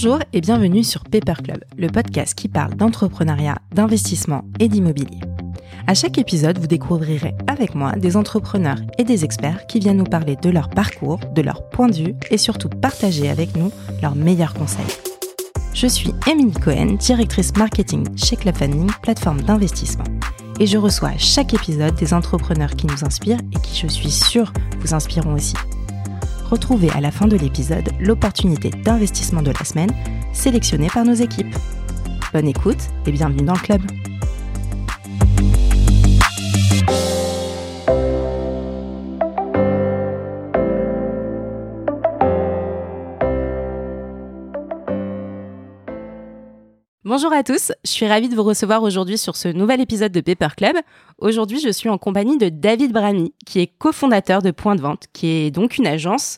Bonjour et bienvenue sur Paper Club, le podcast qui parle d'entrepreneuriat, d'investissement et d'immobilier. À chaque épisode, vous découvrirez avec moi des entrepreneurs et des experts qui viennent nous parler de leur parcours, de leur point de vue et surtout partager avec nous leurs meilleurs conseils. Je suis Émilie Cohen, directrice marketing chez ClubFunding, plateforme d'investissement. Et je reçois à chaque épisode des entrepreneurs qui nous inspirent et qui, je suis sûre, vous inspireront aussi. Retrouvez à la fin de l'épisode l'opportunité d'investissement de la semaine sélectionnée par nos équipes. Bonne écoute et bienvenue dans le club. Bonjour à tous, je suis ravie de vous recevoir aujourd'hui sur ce nouvel épisode de Paper Club. Aujourd'hui, je suis en compagnie de David Bramy, qui est cofondateur de Point de Vente, qui est donc une agence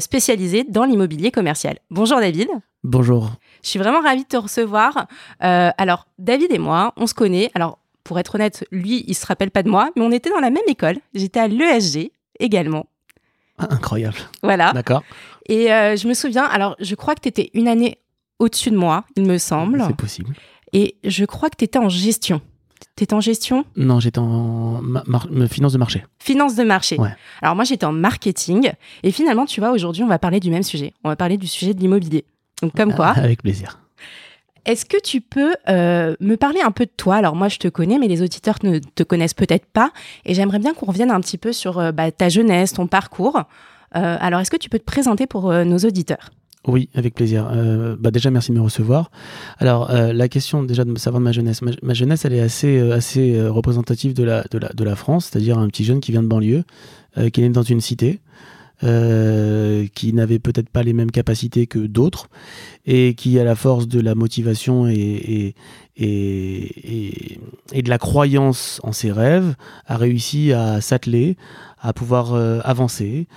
spécialisée dans l'immobilier commercial. Bonjour David. Bonjour. Je suis vraiment ravie de te recevoir. Alors, David et moi, on se connaît. Alors, pour être honnête, lui, il ne se rappelle pas de moi, mais on était dans la même école. J'étais à l'ESG également. Ah, incroyable. Voilà. D'accord. Et je me souviens, alors je crois que tu étais une année au-dessus de moi, il me semble. C'est possible. Et je crois que tu étais en gestion. T'étais en gestion ? Non, j'étais en finance de marché. Finance de marché. Ouais. Alors moi, j'étais en marketing. Et finalement, tu vois, aujourd'hui, on va parler du même sujet. On va parler du sujet de l'immobilier. Donc, comme quoi. Avec plaisir. Est-ce que tu peux me parler un peu de toi ? Alors moi, je te connais, mais les auditeurs ne te connaissent peut-être pas. Et j'aimerais bien qu'on revienne un petit peu sur ta jeunesse, ton parcours. Alors, est-ce que tu peux te présenter pour nos auditeurs ? Oui, avec plaisir. Déjà, merci de me recevoir. Alors, la question déjà de savoir de ma jeunesse. Ma jeunesse, elle est assez représentative de la France, c'est-à-dire un petit jeune qui vient de banlieue, qui est né dans une cité, qui n'avait peut-être pas les mêmes capacités que d'autres et qui, à la force de la motivation et de la croyance en ses rêves, a réussi à s'atteler, à pouvoir avancer,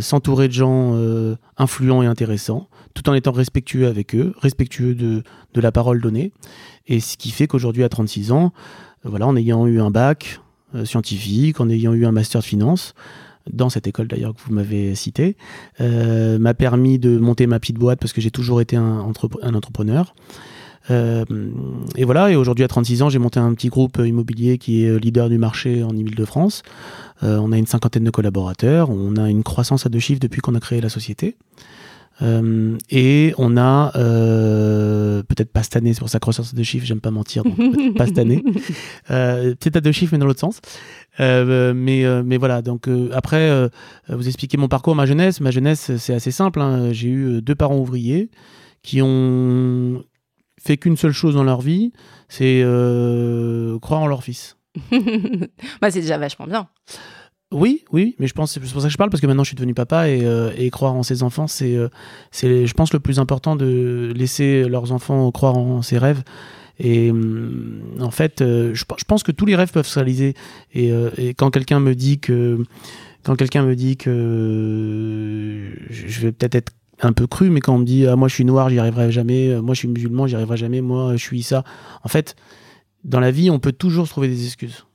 s'entourer de gens influents et intéressants, tout en étant respectueux avec eux, respectueux de la parole donnée. Et ce qui fait qu'aujourd'hui, à 36 ans, voilà, en ayant eu un bac scientifique, en ayant eu un master de finance, dans cette école d'ailleurs que vous m'avez citée, m'a permis de monter ma petite boîte parce que j'ai toujours été un entrepreneur. Et voilà, et aujourd'hui à 36 ans, j'ai monté un petit groupe immobilier qui est leader du marché en Île-de-France. On a une 50aine de collaborateurs, on a une croissance à 2 chiffres depuis qu'on a créé la société. Et on a peut-être pas cette année, c'est pour sa croissance à 2 chiffres, j'aime pas mentir, donc peut-être pas cette année, peut-être à 2 chiffres mais dans l'autre sens, mais voilà. Donc après, vous expliquez mon parcours, ma jeunesse, c'est assez simple, hein. J'ai eu 2 parents ouvriers qui ont fait qu'une seule chose dans leur vie, c'est croire en leur fils. Bah, c'est déjà vachement bien. Oui, mais je pense, c'est pour ça que je parle, parce que maintenant je suis devenu papa et croire en ses enfants, c'est, je pense, le plus important, de laisser leurs enfants croire en ses rêves. Et en fait, je pense que tous les rêves peuvent se réaliser. Et quand quelqu'un me dit que je vais peut-être être un peu cru, mais quand on me dit « Ah, moi je suis noir, j'y arriverai jamais. Moi je suis musulman, j'y arriverai jamais. Moi je suis ça. » En fait, dans la vie, on peut toujours se trouver des excuses.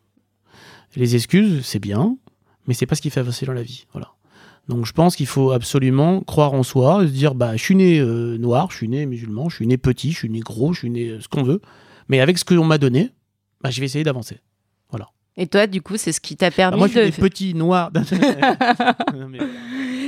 Les excuses, c'est bien, mais c'est pas ce qui fait avancer dans la vie, voilà. Donc je pense qu'il faut absolument croire en soi, se dire je suis né noir, je suis né musulman, je suis né petit, je suis né gros, je suis né ce qu'on veut, mais avec ce qu'on m'a donné, je vais essayer d'avancer, voilà. Et toi, du coup, c'est ce qui t'a permis moi, je suis né petit, noir.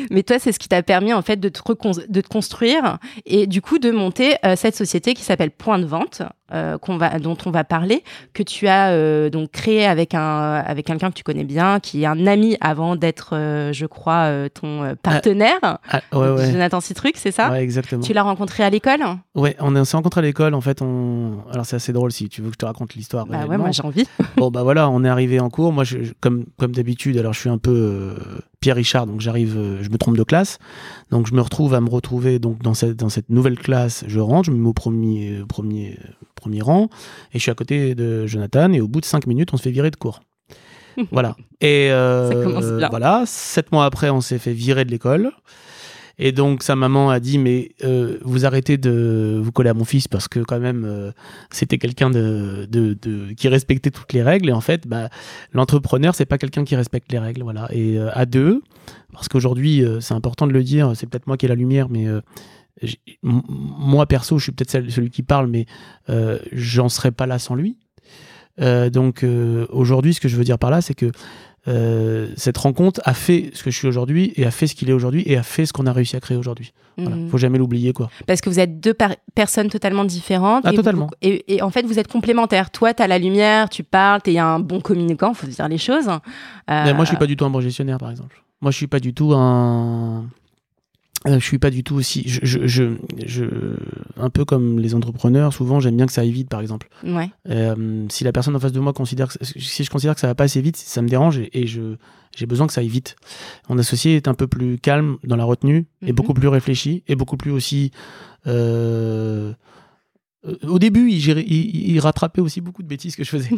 Mais toi, c'est ce qui t'a permis en fait de te construire et du coup de monter cette société qui s'appelle Point de Vente, dont on va parler, que tu as donc créé avec quelqu'un que tu connais bien, qui est un ami avant d'être, je crois, ton partenaire, ouais. Jonathan Citruc, c'est ça ? Ouais, exactement. Tu l'as rencontré à l'école ? Ouais, on s'est rencontrés à l'école. En fait, alors c'est assez drôle si tu veux que je te raconte l'histoire. Bah ouais, moi j'ai envie. Bon, voilà, on est arrivé en cours. Moi, je, comme d'habitude, alors je suis un peu Pierre Richard, donc j'arrive, je me trompe de classe, donc je me retrouve à me retrouver donc dans cette nouvelle classe. Je rentre, je me mets au premier rang et je suis à côté de Jonathan, et au bout de 5 minutes on se fait virer de cours. Voilà. Et ça commence bien. Voilà, 7 mois après on s'est fait virer de l'école. Et donc, sa maman a dit « Mais vous arrêtez de vous coller à mon fils, parce que quand même, c'était quelqu'un qui respectait toutes les règles. » Et en fait, l'entrepreneur, c'est pas quelqu'un qui respecte les règles. Voilà. Et à deux, parce qu'aujourd'hui, c'est important de le dire, c'est peut-être moi qui ai la lumière, mais moi perso, je suis peut-être celui qui parle, mais j'en serais pas là sans lui. Donc aujourd'hui, ce que je veux dire par là, c'est que cette rencontre a fait ce que je suis aujourd'hui et a fait ce qu'il est aujourd'hui et a fait ce qu'on a réussi à créer aujourd'hui. Voilà. Faut jamais l'oublier, quoi. Parce que vous êtes deux personnes totalement différentes. Ah, et totalement. Et en fait, vous êtes complémentaires. Toi, t'as la lumière, tu parles, t'es un bon communicant, faut se dire les choses. Moi, je suis pas du tout un bon gestionnaire, par exemple. Moi, je suis pas du tout un... Je suis pas du tout aussi... un peu comme les entrepreneurs, souvent, j'aime bien que ça aille vite, par exemple. Ouais. Si la personne en face de moi considère... Si je considère que ça va pas assez vite, ça me dérange et j'ai besoin que ça aille vite. Mon associé est un peu plus calme dans la retenue, et beaucoup plus réfléchi, et beaucoup plus aussi... Au début, il rattrapait aussi beaucoup de bêtises que je faisais.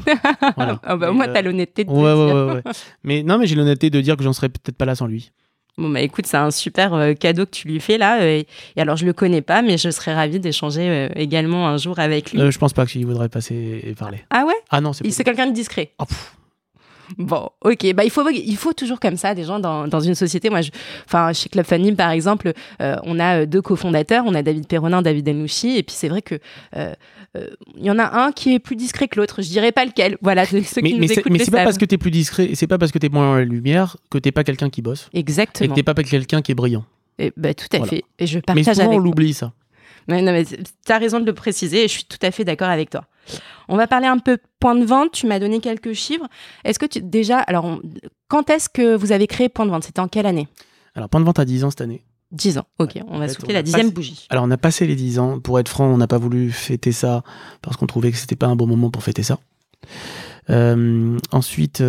Voilà. Au moins, t'as l'honnêteté de dire. Ouais. Mais j'ai l'honnêteté de dire que j'en serais peut-être pas là sans lui. Bon, bah écoute, c'est un super cadeau que tu lui fais là. Et alors, je le connais pas, mais je serais ravie d'échanger également un jour avec lui. Je pense pas qu'il voudrait passer et parler. Ah ouais ? Ah non, c'est quelqu'un de discret. Oh, bon, ok. Bah, il faut toujours comme ça des gens dans une société. Moi, chez ClubFunding, par exemple, on a deux cofondateurs. On a David Perronin, David Anouchi. Et puis, c'est vrai que y en a un qui est plus discret que l'autre. Je dirais pas lequel. Voilà, ceux qui nous écoutent, c'est pas parce que t'es plus discret et c'est pas parce que t'es moins dans la lumière que t'es pas quelqu'un qui bosse. Exactement. Et que t'es pas quelqu'un qui est brillant. Tout à fait. Et je partage avec toi. Mais souvent, on l'oublie, ça. Mais t'as raison de le préciser et je suis tout à fait d'accord avec toi. On va parler un peu Point de Vente. Tu m'as donné quelques chiffres. Est-ce que quand est-ce que vous avez créé Point de Vente ? C'était en quelle année ? Alors, Point de Vente a 10 ans cette année. 10 ans, ok. Ouais, on va souffler la 10e bougie. Alors, on a passé les 10 ans. Pour être franc, on n'a pas voulu fêter ça parce qu'on trouvait que c'était pas un bon moment pour fêter ça. Ensuite,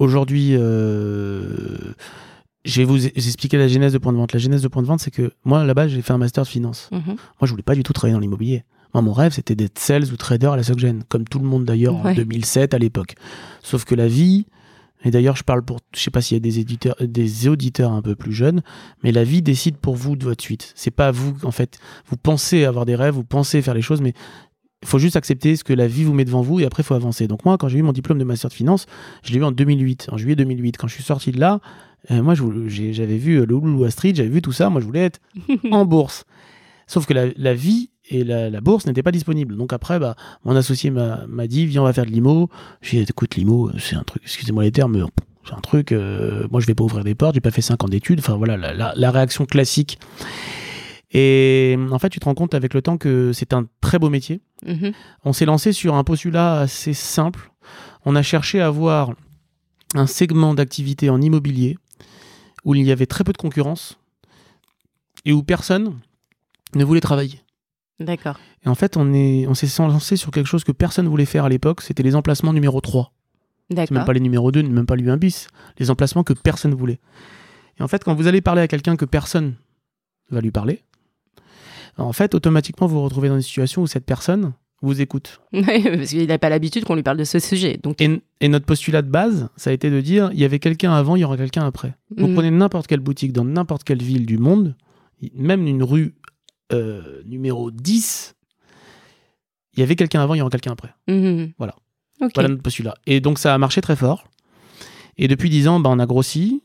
aujourd'hui... Je vais vous expliquer la genèse de Point de Vente. La genèse de Point de Vente, c'est que moi, là-bas, j'ai fait un master de finance. Moi, je voulais pas du tout travailler dans l'immobilier. Moi, mon rêve, c'était d'être sales ou trader à la Socgen, comme tout le monde d'ailleurs en 2007 à l'époque. Sauf que la vie, et d'ailleurs, je parle pour, je sais pas s'il y a des auditeurs un peu plus jeunes, mais la vie décide pour vous de votre suite. C'est pas vous, en fait. Vous pensez avoir des rêves, vous pensez faire les choses, mais il faut juste accepter ce que la vie vous met devant vous et après, il faut avancer. Donc moi, quand j'ai eu mon diplôme de master de finance, je l'ai eu en 2008, en juillet 2008. Quand je suis sorti de là, moi, j'avais vu le Wall Street, j'avais vu tout ça. Moi, je voulais être en bourse. Sauf que la vie et la bourse n'étaient pas disponibles. Donc après, mon associé m'a dit, viens, on va faire de l'IMO. J'ai dit, écoute, l'IMO, c'est un truc, excusez-moi les termes, mais c'est un truc, moi, je vais pas ouvrir des portes, j'ai pas fait 5 ans d'études. Enfin, voilà, la réaction classique. Et en fait, tu te rends compte avec le temps que c'est un très beau métier. On s'est lancé sur un postulat assez simple. On a cherché à avoir un segment d'activité en immobilier où il y avait très peu de concurrence et où personne ne voulait travailler. D'accord. Et en fait, on s'est lancé sur quelque chose que personne ne voulait faire à l'époque, c'était les emplacements numéro 3. D'accord. C'est même pas les numéro 2, même pas l'U1 bis, les emplacements que personne ne voulait. Et en fait, quand vous allez parler à quelqu'un que personne va lui parler, en fait, automatiquement, vous vous retrouvez dans une situation où cette personne vous écoute. Parce qu'il n'a pas l'habitude qu'on lui parle de ce sujet. Donc... Et notre postulat de base, ça a été de dire, il y avait quelqu'un avant, il y aura quelqu'un après. Vous prenez n'importe quelle boutique dans n'importe quelle ville du monde, même une rue numéro 10, il y avait quelqu'un avant, il y aura quelqu'un après. Voilà. Okay. Voilà notre postulat. Et donc, ça a marché très fort. Et depuis 10 ans, on a grossi.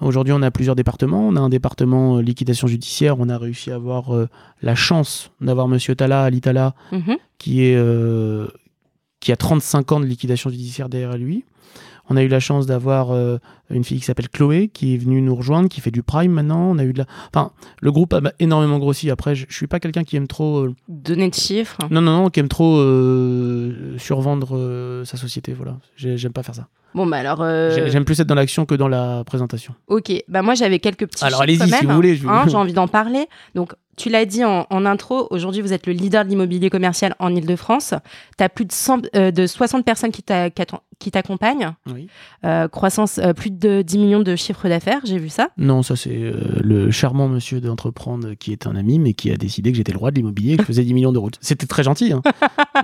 Aujourd'hui, on a plusieurs départements. On a un département liquidation judiciaire. On a réussi à avoir la chance d'avoir Monsieur Tala, Ali Tala, qui a 35 ans de liquidation judiciaire derrière lui. On a eu la chance d'avoir une fille qui s'appelle Chloé, qui est venue nous rejoindre, qui fait du prime maintenant. On a eu le groupe a énormément grossi. Après, je suis pas quelqu'un qui aime trop... Donner de chiffres. Non, qui aime trop survendre sa société. Voilà, j'aime pas faire ça. Bon, bah alors. J'aime plus être dans l'action que dans la présentation. Ok, bah moi j'avais quelques petits. Alors allez-y quand même, si vous voulez. J'ai envie d'en parler. Donc, tu l'as dit en intro, aujourd'hui vous êtes le leader de l'immobilier commercial en Ile-de-France. Tu as plus de, 60 personnes qui t'accompagnent. Oui. Croissance, plus de 10 millions de chiffres d'affaires, j'ai vu ça. Non, ça c'est le charmant monsieur d'entreprendre qui est un ami, mais qui a décidé que j'étais le roi de l'immobilier et que je faisais 10 millions d'euros. C'était très gentil, hein.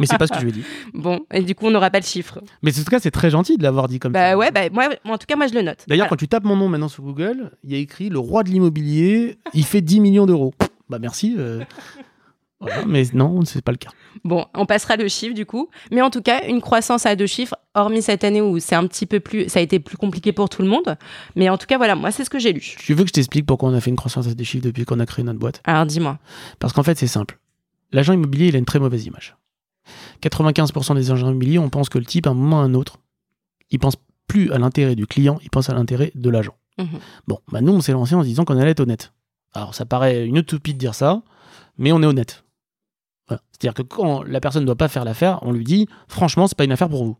Mais c'est pas ce que je lui ai dit. Bon, et du coup on n'aura pas le chiffre. Mais en tout cas, c'est très gentil de l'avoir dit. Comme ça. Ouais, moi, en tout cas, moi, je le note. D'ailleurs, voilà. Quand tu tapes mon nom maintenant sur Google, il y a écrit « Le roi de l'immobilier, il fait 10 millions d'euros ». Merci. Voilà, mais non, c'est pas le cas. Bon, on passera le chiffre du coup. Mais en tout cas, une croissance à deux chiffres, hormis cette année où c'est un petit peu plus, ça a été plus compliqué pour tout le monde. Mais en tout cas, voilà, moi, c'est ce que j'ai lu. Tu veux que je t'explique pourquoi on a fait une croissance à deux chiffres depuis qu'on a créé notre boîte ? Alors, dis-moi. Parce qu'en fait, c'est simple. L'agent immobilier, il a une très mauvaise image. 95% des agents immobiliers, on pense que le type, à un moment ou à un autre, il pense plus à l'intérêt du client, il pense à l'intérêt de l'agent. Mmh. Bon, bah nous, on s'est lancé en se disant qu'on allait être honnête. Alors, ça paraît une utopie de dire ça, mais on est honnête. Voilà. C'est-à-dire que quand la personne ne doit pas faire l'affaire, on lui dit « Franchement, c'est pas une affaire pour vous. »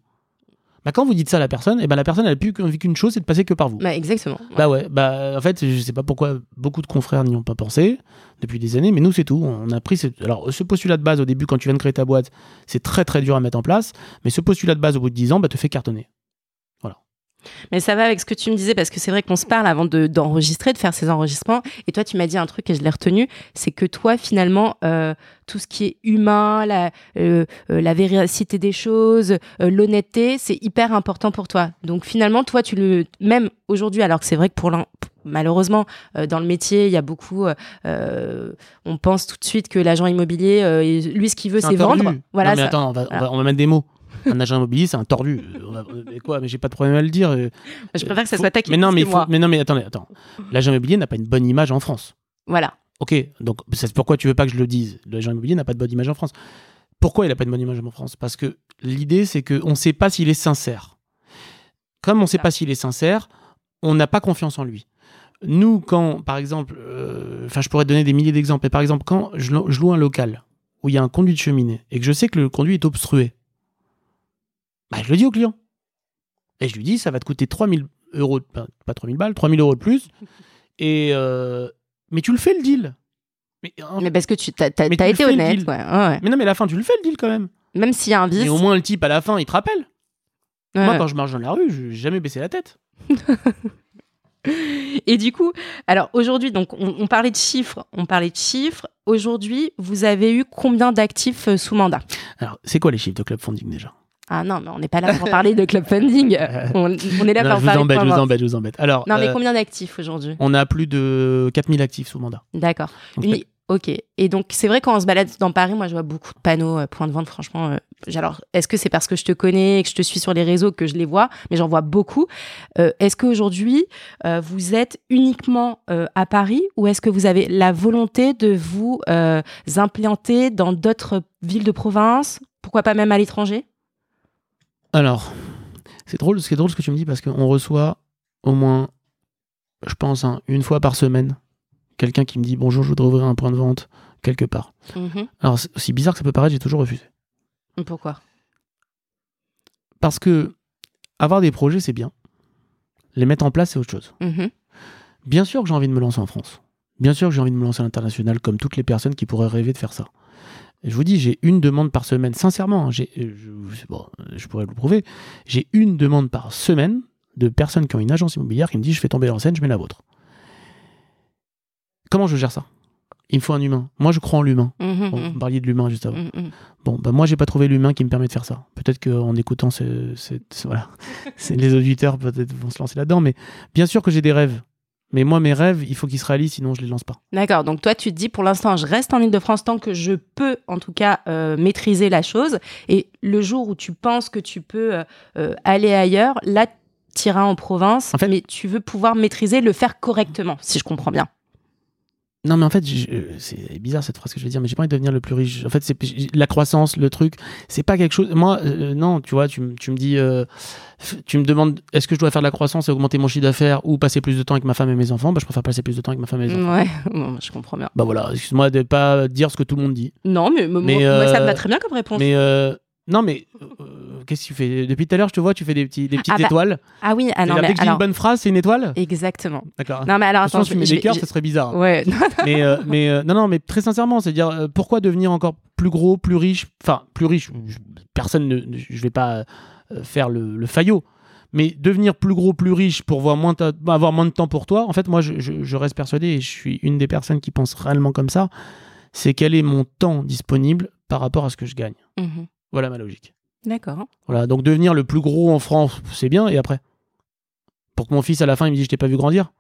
Bah, quand vous dites ça à la personne, eh ben, la personne n'a plus envie qu'une chose, c'est de passer que par vous. Bah, exactement. Bah ouais. Bah, en fait, je sais pas pourquoi beaucoup de confrères n'y ont pas pensé depuis des années, mais nous, c'est tout. On a pris alors, ce postulat de base, au début, quand tu viens de créer ta boîte, c'est très, très dur à mettre en place. Mais ce postulat de base, au bout de 10 ans, bah, te fait cartonner. Voilà. Mais ça va avec ce que tu me disais, parce que c'est vrai qu'on se parle avant d'enregistrer, de faire ces enregistrements. Et toi, tu m'as dit un truc et je l'ai retenu, c'est que toi, finalement, tout ce qui est humain, la véracité des choses, l'honnêteté, c'est hyper important pour toi. Donc finalement, toi, même aujourd'hui, alors que c'est vrai que malheureusement, dans le métier, il y a beaucoup. On pense tout de suite que l'agent immobilier, lui, ce qu'il veut, c'est vendre. Voilà. Non, mais attends, on va mettre des mots. Un agent immobilier, c'est un tordu. Mais quoi ? Mais j'ai pas de problème à le dire. Je préfère que ça soit taquin. Mais attends. L'agent immobilier n'a pas une bonne image en France. Voilà. Ok, donc c'est pourquoi tu veux pas que je le dise. L'agent immobilier n'a pas de bonne image en France. Pourquoi il n'a pas de bonne image en France ? Parce que l'idée, c'est qu'on ne sait pas s'il est sincère. Comme on ne sait pas s'il est sincère, on n'a pas confiance en lui. Nous, quand, par exemple, je pourrais te donner des milliers d'exemples, mais par exemple, quand je loue un local où il y a un conduit de cheminée et que je sais que le conduit est obstrué, bah, je le dis au client. Et je lui dis, ça va te coûter 3000 euros de plus. Et mais tu le fais, le deal. Mais parce que tu as été honnête. Ouais, ouais. Mais non, mais à la fin, tu le fais, le deal, quand même. Même s'il y a un vice. Mais au moins, le type, à la fin, il te rappelle. Ouais. Moi, quand je marche dans la rue, je n'ai jamais baissé la tête. Et du coup, alors aujourd'hui, donc, on parlait de chiffres. Aujourd'hui, vous avez eu combien d'actifs sous mandat ? Alors, c'est quoi les chiffres de ClubFunding, déjà ? Ah non, mais on n'est pas là pour parler de ClubFunding. On est là pour parler de ClubFunding. Je vous embête. Alors, non, mais combien d'actifs aujourd'hui ? On a plus de 4000 actifs sous mandat. D'accord. Donc, ok. Et donc, c'est vrai, quand on se balade dans Paris, moi, je vois beaucoup de panneaux, points de vente, franchement. Alors, est-ce que c'est parce que je te connais, que je te suis sur les réseaux, que je les vois ? Mais j'en vois beaucoup. Est-ce qu'aujourd'hui, vous êtes uniquement à Paris, ou est-ce que vous avez la volonté de vous implanter dans d'autres villes de province ? Pourquoi pas même à l'étranger ? Alors, c'est drôle ce que tu me dis, parce qu'on reçoit au moins, je pense, une fois par semaine, quelqu'un qui me dit « Bonjour, je voudrais ouvrir un point de vente quelque part. Mm-hmm. » Alors, c'est aussi bizarre que ça peut paraître, j'ai toujours refusé. Pourquoi ? Parce que avoir des projets, c'est bien. Les mettre en place, c'est autre chose. Mm-hmm. Bien sûr que j'ai envie de me lancer en France. Bien sûr que j'ai envie de me lancer à l'international, comme toutes les personnes qui pourraient rêver de faire ça. Je vous dis, j'ai une demande par semaine. Sincèrement, je pourrais vous le prouver. J'ai une demande par semaine de personnes qui ont une agence immobilière qui me dit « Je fais tomber l'enseigne, je mets la vôtre. » Comment je gère ça ? Il me faut un humain. Moi, je crois en l'humain. Mm-hmm. Bon, vous parliez de l'humain juste avant. Mm-hmm. Bon, bah, moi, j'ai pas trouvé l'humain qui me permet de faire ça. Peut-être qu'en écoutant voilà, les auditeurs peut-être vont se lancer là-dedans. Mais bien sûr que j'ai des rêves. Mais moi, mes rêves, il faut qu'ils se réalisent, sinon je les lance pas. D'accord. Donc toi, tu te dis, pour l'instant, je reste en Ile-de-France tant que je peux, en tout cas, maîtriser la chose. Et le jour où tu penses que tu peux aller ailleurs, là, tu iras en province. En fait, mais tu veux pouvoir maîtriser, le faire correctement, si je comprends bien. Non, mais en fait, c'est bizarre cette phrase que je vais dire, mais j'ai pas envie de devenir le plus riche. En fait, la croissance, le truc, c'est pas quelque chose. Moi, non, tu vois, tu me dis, tu me demandes, est-ce que je dois faire de la croissance et augmenter mon chiffre d'affaires ou passer plus de temps avec ma femme et mes enfants ? Bah, je préfère passer plus de temps avec ma femme et mes enfants. Ouais, bon, je comprends bien. Bah voilà, excuse-moi de pas dire ce que tout le monde dit. Non, mais moi, ça me va très bien comme réponse. Mais non, mais qu'est-ce que tu fais ? Depuis tout à l'heure, je te vois, tu fais des petites étoiles. Ah oui, ah non, mais dès que j'ai une bonne phrase, c'est une étoile ? Exactement. D'accord. Non, mais alors attends, si tu mets des cœurs, ça serait bizarre. Ouais. mais très sincèrement, c'est-à-dire pourquoi devenir encore plus gros, plus riche ? Enfin, plus riche, je vais pas faire le faillot, mais devenir plus gros, plus riche pour avoir moins de temps pour toi. En fait, moi, je reste persuadé, et je suis une des personnes qui pense réellement comme ça, c'est quel est mon temps disponible par rapport à ce que je gagne. Mmh. Voilà ma logique. D'accord. Voilà, donc devenir le plus gros en France, c'est bien, et après ? Pour que mon fils, à la fin, il me dise « Je t'ai pas vu grandir ?»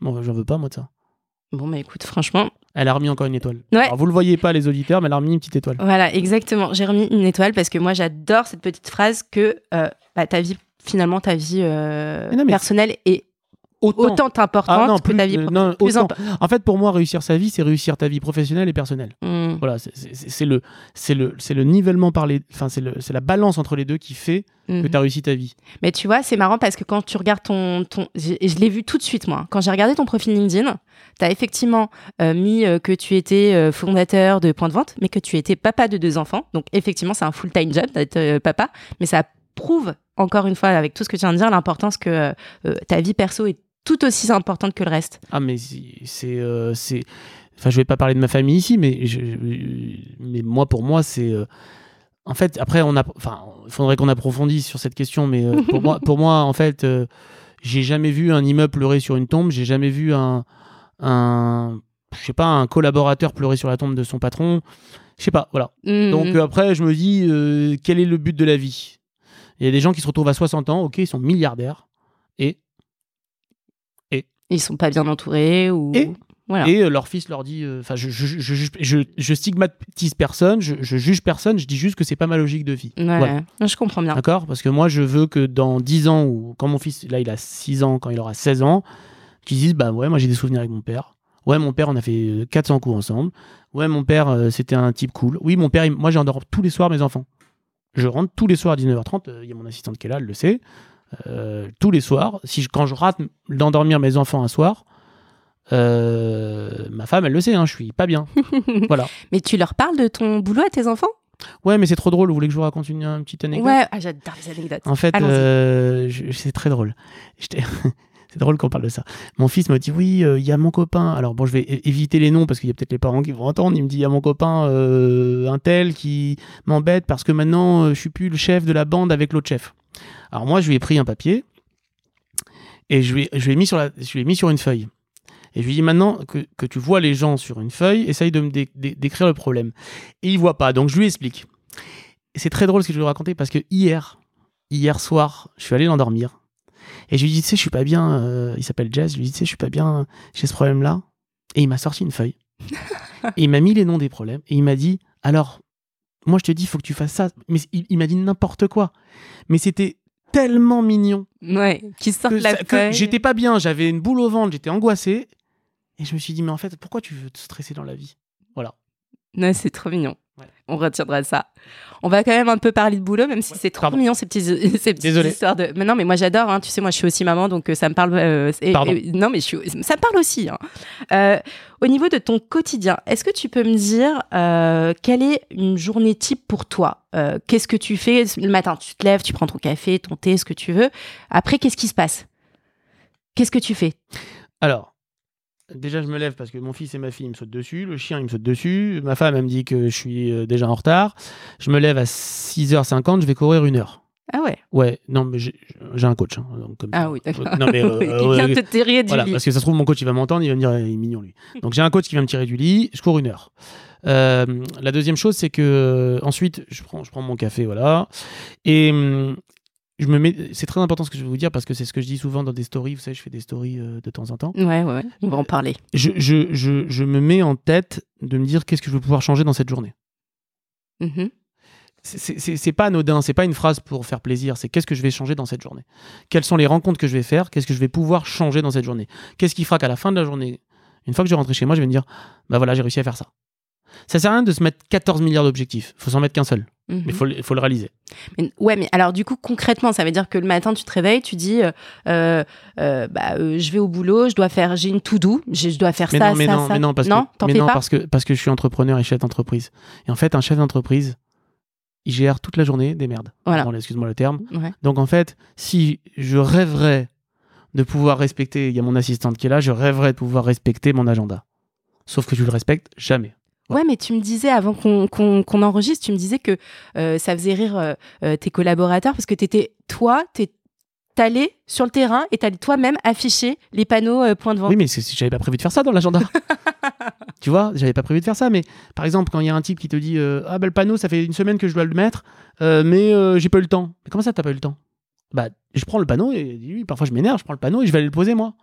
Bon, j'en veux pas, moi, de ça. Bon, bah écoute, franchement, Elle a remis encore une étoile. Ouais. Alors, vous le voyez pas, les auditeurs, mais elle a remis une petite étoile. Voilà, exactement. J'ai remis une étoile parce que moi, j'adore cette petite phrase que ta vie personnelle est autant importante que ta vie professionnelle. En fait, pour moi, réussir sa vie, c'est réussir ta vie professionnelle et personnelle. Mm. Voilà, c'est le nivellement par les... Enfin, c'est la balance entre les deux qui fait que tu as réussi ta vie. Mais tu vois, c'est marrant parce que quand tu regardes ton... Je l'ai vu tout de suite, moi. Quand j'ai regardé ton profil LinkedIn, tu as effectivement mis que tu étais fondateur de Point de Vente, mais que tu étais papa de 2 enfants. Donc, effectivement, c'est un full-time job d'être papa, mais ça prouve, encore une fois, avec tout ce que tu viens de dire, l'importance que ta vie perso est tout aussi importante que le reste. Ah, mais c'est... Enfin, je vais pas parler de ma famille ici, mais moi, pour moi, c'est... En fait, après, il faudrait qu'on approfondisse sur cette question, mais pour moi, en fait, j'ai jamais vu un immeuble pleurer sur une tombe, j'ai jamais vu un collaborateur pleurer sur la tombe de son patron, je sais pas, voilà. Mmh. Donc après, je me dis, quel est le but de la vie ? Il y a des gens qui se retrouvent à 60 ans, ok, ils sont milliardaires, et ils sont pas bien entourés, ou... Et voilà. Et leur fils leur dit... Je stigmatise personne, je juge personne, je dis juste que c'est pas ma logique de vie. Ouais, voilà. Je comprends bien. D'accord ? Parce que moi, je veux que dans 10 ans, ou quand mon fils, là, il a 6 ans, quand il aura 16 ans, qu'ils disent, bah ouais, moi, j'ai des souvenirs avec mon père. Ouais, mon père, on a fait 400 coups ensemble. Ouais, mon père, c'était un type cool. Oui, mon père, moi, j'endors tous les soirs mes enfants. Je rentre tous les soirs à 19h30, il y a mon assistante qui est là, elle le sait. Tous les soirs, quand je rate d'endormir mes enfants un soir... ma femme, elle le sait, hein, je suis pas bien. Voilà. Mais tu leur parles de ton boulot à tes enfants ? Ouais, mais c'est trop drôle. Vous voulez que je vous raconte une petite anecdote ? Ouais, j'adore les anecdotes. En fait, c'est très drôle. C'est drôle qu'on parle de ça. Mon fils me dit, oui, il y a mon copain. Alors bon, je vais éviter les noms parce qu'il y a peut-être les parents qui vont entendre. Il me dit, il y a mon copain, un tel qui m'embête parce que maintenant, je suis plus le chef de la bande avec l'autre chef. Alors moi, je lui ai pris un papier et je lui ai mis sur une feuille. Et je lui dis, maintenant que tu vois les gens sur une feuille, essaye de me décrire le problème. Et il ne voit pas, donc je lui explique. Et c'est très drôle ce que je vais vous raconter, parce que hier soir, je suis allé l'endormir. Et je lui dis, tu sais, je suis pas bien, il s'appelle Jazz, je lui dis, tu sais, je suis pas bien, j'ai ce problème-là. Et il m'a sorti une feuille. Et il m'a mis les noms des problèmes. Et il m'a dit, alors, moi je te dis, il faut que tu fasses ça. Mais il m'a dit n'importe quoi. Mais c'était... tellement mignon. Ouais, qui sort de la feuille. J'étais pas bien, j'avais une boule au ventre, j'étais angoissée. Et je me suis dit, mais en fait, pourquoi tu veux te stresser dans la vie ? Voilà. Non, c'est trop mignon. Ouais. On retiendra ça. On va quand même un peu parler de boulot, même si c'est trop mignon ces petites histoires de... Mais non, mais moi j'adore, hein. Tu sais, moi je suis aussi maman, donc ça me parle... non, mais ça me parle aussi. Hein. Au niveau de ton quotidien, est-ce que tu peux me dire quelle est une journée type pour toi ? Qu'est-ce que tu fais ? Le matin, tu te lèves, tu prends ton café, ton thé, ce que tu veux. Après, qu'est-ce qui se passe ? Qu'est-ce que tu fais ? Alors... Déjà, je me lève parce que mon fils et ma fille ils me sautent dessus, le chien il me saute dessus, ma femme elle me dit que je suis déjà en retard. Je me lève à 6h50, je vais courir 1 heure. Ah ouais ? Ouais, non, mais j'ai un coach. Hein, donc comme... Ah oui, d'accord. Non, mais, il vient te tirer du lit. Parce que ça se trouve, mon coach il va m'entendre, il va me dire, il est mignon lui. Donc j'ai un coach qui vient me tirer du lit, je cours 1 heure. La deuxième chose, c'est que ensuite je prends mon café, voilà. Et. Je me mets... C'est très important ce que je vais vous dire parce que c'est ce que je dis souvent dans des stories. Vous savez, je fais des stories de temps en temps. Ouais, on va en parler. Je me mets en tête de me dire qu'est-ce que je vais pouvoir changer dans cette journée. Mm-hmm. C'est pas anodin, c'est pas une phrase pour faire plaisir. C'est qu'est-ce que je vais changer dans cette journée ? Quelles sont les rencontres que je vais faire ? Qu'est-ce que je vais pouvoir changer dans cette journée ? Qu'est-ce qui fera qu'à la fin de la journée, une fois que je vais rentrer chez moi, je vais me dire bah voilà, j'ai réussi à faire ça. Ça sert à rien de se mettre 14 milliards d'objectifs. Faut s'en mettre qu'un seul. Mmh. Mais il faut le réaliser. Ouais, mais alors du coup, concrètement, ça veut dire que le matin, tu te réveilles, tu dis je vais au boulot, j'ai une to-do, je dois faire ça, mais ça, non, ça. Mais non, parce que je suis entrepreneur et chef d'entreprise. Et en fait, un chef d'entreprise, il gère toute la journée des merdes. Voilà. Bon, excuse-moi le terme. Ouais. Donc en fait, si je rêverais de pouvoir respecter, il y a mon assistante qui est là, je rêverais de pouvoir respecter mon agenda. Sauf que je le respecte jamais. Ouais, mais tu me disais, avant qu'on enregistre, tu me disais que ça faisait rire tes collaborateurs parce que t'allais sur le terrain et t'allais toi-même afficher les panneaux point de vente. Oui, mais j'avais pas prévu de faire ça dans l'agenda. Tu vois, j'avais pas prévu de faire ça, mais par exemple, quand il y a un type qui te dit « Ah ben le panneau, ça fait 1 semaine que je dois le mettre, mais j'ai pas eu le temps. » Mais comment ça, t'as pas eu le temps ? bah, je prends le panneau et oui, parfois je m'énerve, je prends le panneau et je vais aller le poser moi.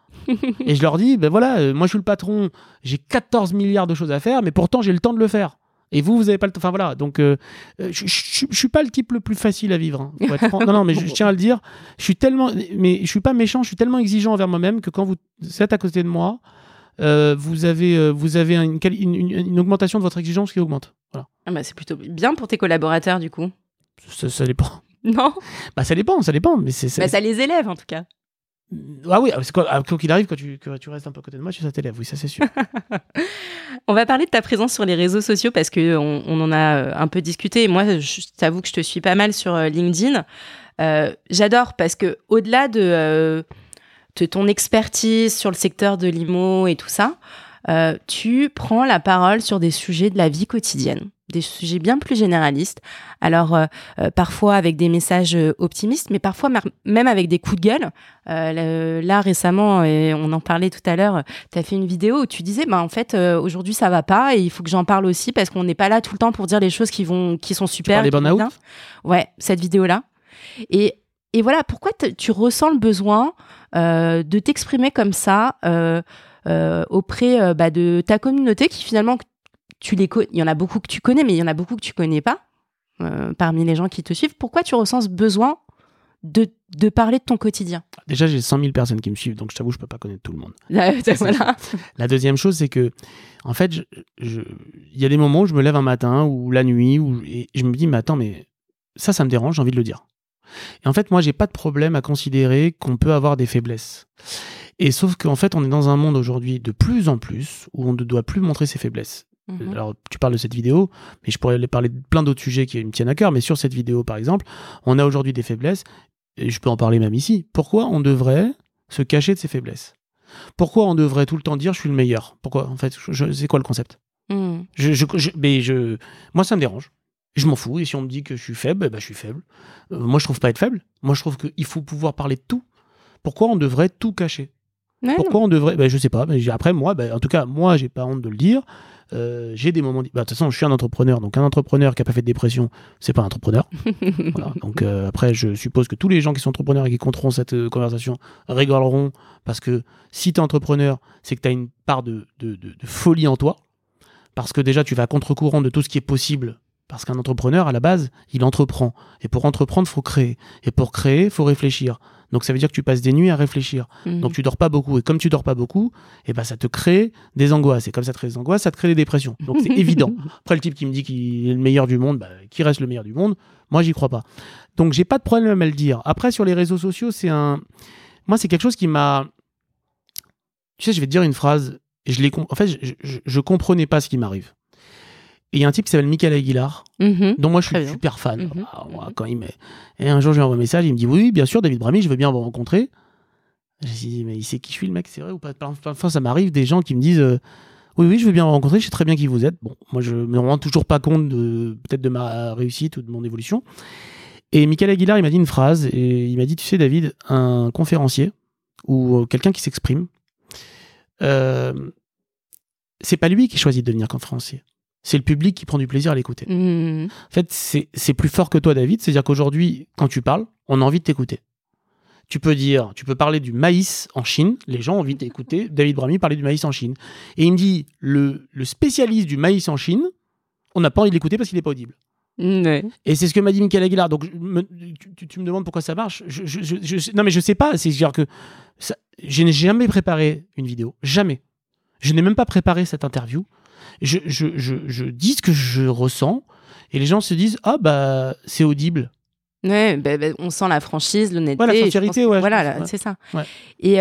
Et je leur dis, ben voilà, moi je suis le patron, j'ai 14 milliards de choses à faire, mais pourtant j'ai le temps de le faire. Et vous, vous n'avez pas le temps. Enfin voilà, donc je ne suis pas le type le plus facile à vivre. Hein. Faut être franc. Non, non, mais je tiens à le dire. Je suis tellement, mais je ne suis pas méchant, je suis tellement exigeant envers moi-même que quand vous êtes à côté de moi, vous avez une augmentation de votre exigence qui augmente. Voilà. Ah bah c'est plutôt bien pour tes collaborateurs, du coup. Ça dépend. Non. Bah ça dépend. Mais bah, ça les élève, en tout cas. Ah oui, quand il arrive, quand tu restes un peu à côté de moi, ça t'élève, oui, ça c'est sûr. On va parler de ta présence sur les réseaux sociaux parce qu'on en a un peu discuté. Moi, je t'avoue que je te suis pas mal sur LinkedIn. J'adore parce que au-delà de ton expertise sur le secteur de l'IMO et tout ça, tu prends la parole sur des sujets de la vie quotidienne, des sujets bien plus généralistes. Alors, parfois avec des messages optimistes, mais parfois même avec des coups de gueule. Là, récemment, et on en parlait tout à l'heure, tu as fait une vidéo où tu disais, en fait, aujourd'hui, ça va pas et il faut que j'en parle aussi parce qu'on n'est pas là tout le temps pour dire les choses qui sont super. Tu parles des burn-out ? Ouais, cette vidéo-là. Et voilà, pourquoi tu ressens le besoin de t'exprimer comme ça auprès de ta communauté qui finalement... il y en a beaucoup que tu connais, mais il y en a beaucoup que tu connais pas parmi les gens qui te suivent. Pourquoi tu ressens ce besoin de parler de ton quotidien ? Déjà, j'ai 100 000 personnes qui me suivent, donc je t'avoue, je peux pas connaître tout le monde. Voilà. La deuxième chose, c'est que, en fait, il y a des moments où je me lève un matin ou la nuit et je me dis, mais attends, mais ça me dérange, j'ai envie de le dire. Et en fait, moi, j'ai pas de problème à considérer qu'on peut avoir des faiblesses. Et sauf qu'en fait, on est dans un monde aujourd'hui de plus en plus où on ne doit plus montrer ses faiblesses. Alors, tu parles de cette vidéo, mais je pourrais parler de plein d'autres sujets qui me tiennent à cœur. Mais sur cette vidéo, par exemple, on a aujourd'hui des faiblesses, et je peux en parler même ici. Pourquoi on devrait se cacher de ses faiblesses ? Pourquoi on devrait tout le temps dire « je suis le meilleur » ? Pourquoi ? En fait, c'est quoi le concept ? Moi, ça me dérange. Je m'en fous. Et si on me dit que je suis faible, je suis faible. Moi, je trouve pas être faible. Moi, je trouve qu'il faut pouvoir parler de tout. Pourquoi on devrait tout cacher ? Pourquoi on devrait... je sais pas. Après, moi, en tout cas, moi, j'ai pas honte de le dire. J'ai des moments... de toute façon, je suis un entrepreneur. Donc, un entrepreneur qui n'a pas fait de dépression, c'est pas un entrepreneur. Voilà. Donc, après, je suppose que tous les gens qui sont entrepreneurs et qui compteront cette conversation rigoleront parce que si tu es entrepreneur, c'est que tu as une part de folie en toi. Parce que déjà, tu vas à contre-courant de tout ce qui est possible. Parce qu'un entrepreneur, à la base, il entreprend. Et pour entreprendre, il faut créer. Et pour créer, il faut réfléchir. Donc, ça veut dire que tu passes des nuits à réfléchir. Donc, tu dors pas beaucoup. Et comme tu dors pas beaucoup, ça te crée des angoisses. Et comme ça te crée des angoisses, ça te crée des dépressions. Donc, c'est évident. Après, le type qui me dit qu'il est le meilleur du monde, qui reste le meilleur du monde, moi, j'y crois pas. Donc, j'ai pas de problème à le dire. Après, sur les réseaux sociaux, moi, c'est quelque chose qui m'a... Tu sais, je vais te dire une phrase. En fait, je comprenais pas ce qui m'arrive. Et il y a un type qui s'appelle Michael Aguilar, dont moi je suis super fan. Et un jour, je lui envoie un message, il me dit « Oui, bien sûr, David Bramy, je veux bien vous rencontrer. » J'ai dit « Mais il sait qui je suis, le mec, c'est vrai ou pas ?» Parfois, ça m'arrive des gens qui me disent « Oui, je veux bien vous rencontrer, je sais très bien qui vous êtes. » Bon, moi, je ne me rends toujours pas compte peut-être de ma réussite ou de mon évolution. Et Michael Aguilar, il m'a dit une phrase, et il m'a dit « Tu sais, David, un conférencier ou quelqu'un qui s'exprime, c'est pas lui qui choisit de devenir conférencier. » C'est le public qui prend du plaisir à l'écouter. En fait, c'est plus fort que toi, David. C'est-à-dire qu'aujourd'hui, quand tu parles, on a envie de t'écouter. Tu peux parler du maïs en Chine. Les gens ont envie d'écouter David Bramy parler du maïs en Chine. Et il me dit, le spécialiste du maïs en Chine, on n'a pas envie de l'écouter parce qu'il n'est pas audible. Ouais. Et c'est ce que m'a dit Michael Aguilar. Donc, tu me demandes pourquoi ça marche. Non, mais je sais pas. C'est-à-dire que je n'ai jamais préparé une vidéo. Jamais. Je n'ai même pas préparé cette interview. Je dis ce que je ressens et les gens se disent « Ah, c'est audible. » Ouais, on sent la franchise, l'honnêteté. Voilà, la sincérité, ouais. Voilà, c'est ça. Ouais. Et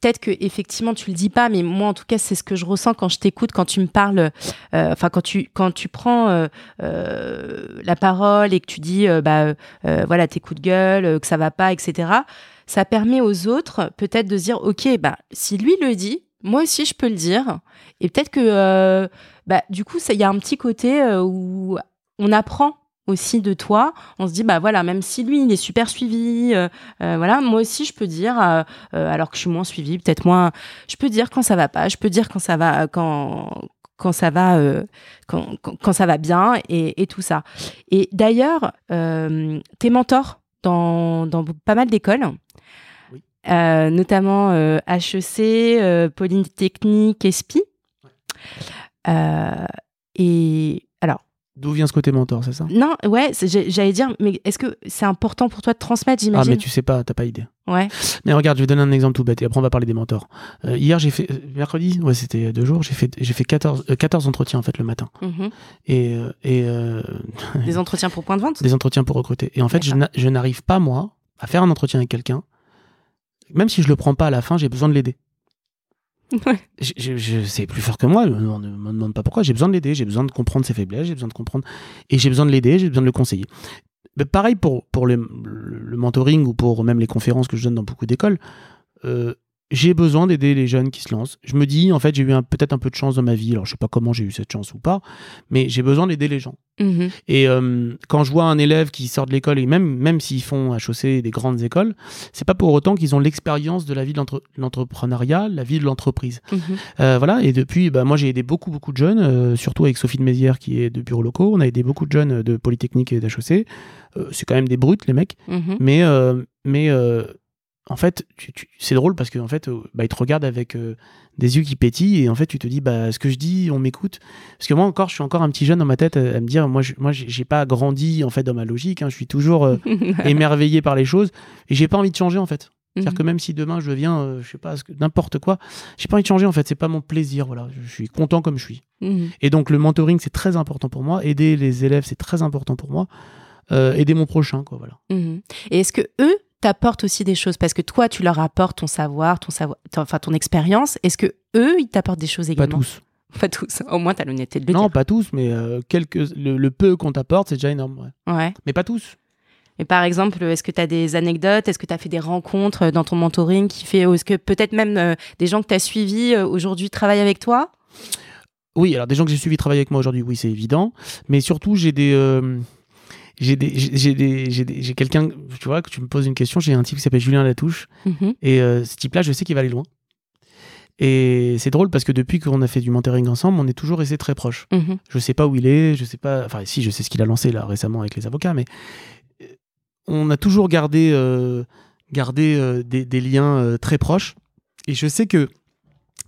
peut-être qu'effectivement, tu le dis pas, mais moi, en tout cas, c'est ce que je ressens quand je t'écoute, quand tu me parles, quand tu prends la parole et que tu dis voilà, tes coups de gueule, que ça va pas, etc. Ça permet aux autres peut-être de se dire « Ok, si lui le dit, moi aussi, je peux le dire. » Et peut-être que, du coup, il y a un petit côté où on apprend aussi de toi. On se dit, voilà, même si lui, il est super suivi, voilà, moi aussi, je peux dire, alors que je suis moins suivi, peut-être moins, je peux dire quand ça va pas, je peux dire quand ça va, quand ça va bien et tout ça. Et d'ailleurs, tes mentors, dans pas mal d'écoles, oui. Notamment HEC, Polytechnique, ESPY. Ouais. Et alors. D'où vient ce côté mentor, c'est ça? Non, ouais, j'allais dire, mais est-ce que c'est important pour toi de transmettre, j'imagine? Ah, mais tu sais pas, t'as pas idée. Ouais. Mais regarde, je vais donner un exemple tout bête et après on va parler des mentors. Hier, j'ai fait, mercredi, ouais, c'était 2 jours, j'ai fait 14 entretiens en fait le matin. Mm-hmm. Des entretiens pour point de vente? Des entretiens pour recruter. Et en fait, je n'arrive pas, moi, à faire un entretien avec quelqu'un. Même si je le prends pas à la fin, j'ai besoin de l'aider. Ouais. C'est plus fort que moi, ne me demande pas pourquoi, j'ai besoin de l'aider, j'ai besoin de comprendre ses faiblesses, j'ai besoin de l'aider, j'ai besoin de le conseiller. Mais pareil pour le mentoring ou pour même les conférences que je donne dans beaucoup d'écoles, j'ai besoin d'aider les jeunes qui se lancent. Je me dis, en fait, j'ai eu peut-être un peu de chance dans ma vie, alors je sais pas comment j'ai eu cette chance ou pas, mais j'ai besoin d'aider les gens. Mmh. Et quand je vois un élève qui sort de l'école, et même s'ils font à HEC des grandes écoles, c'est pas pour autant qu'ils ont l'expérience de la vie de l'entrepreneuriat, la vie de l'entreprise. Mmh. Voilà. Et depuis, moi j'ai aidé beaucoup de jeunes, surtout avec Sophie Mézières qui est de bureaux locaux. On a aidé beaucoup de jeunes de Polytechnique et d'HEC. C'est quand même des brutes les mecs, mmh. mais en fait, c'est drôle parce qu'en fait, ils te regardent avec des yeux qui pétillent et en fait, tu te dis, ce que je dis, on m'écoute. Parce que moi, encore, je suis encore un petit jeune dans ma tête à me dire, moi, j'ai pas grandi en fait dans ma logique. Hein, je suis toujours émerveillé par les choses et j'ai pas envie de changer en fait. C'est-à-dire que même si demain je deviens, n'importe quoi, j'ai pas envie de changer en fait. C'est pas mon plaisir. Voilà, je suis content comme je suis. Mm-hmm. Et donc, le mentoring, c'est très important pour moi. Aider les élèves, c'est très important pour moi. Aider mon prochain, quoi. Voilà. Mm-hmm. Et est-ce que eux t'apportes aussi des choses? Parce que toi, tu leur apportes ton savoir, ton expérience. Est-ce que eux, ils t'apportent des choses également? Pas tous. Pas tous. Au moins, t'as l'honnêteté de le dire. Non, pas tous, mais le peu qu'on t'apporte, c'est déjà énorme. Ouais. Ouais. Mais pas tous. Et par exemple, est-ce que t'as des anecdotes? Est-ce que t'as fait des rencontres dans ton mentoring qui fait... Est-ce que peut-être même des gens que t'as suivis aujourd'hui travaillent avec toi? Oui, alors des gens que j'ai suivis travaillent avec moi aujourd'hui, oui, c'est évident. Mais surtout, j'ai des... j'ai quelqu'un, tu vois, que tu me poses une question, j'ai un type qui s'appelle Julien Latouche, mm-hmm. et ce type-là, je sais qu'il va aller loin. Et c'est drôle parce que depuis qu'on a fait du mentoring ensemble, on est toujours resté très proches. Mm-hmm. Je sais pas où il est, je sais pas, enfin si, je sais ce qu'il a lancé là récemment avec les avocats, mais on a toujours gardé des liens très proches. Et je sais que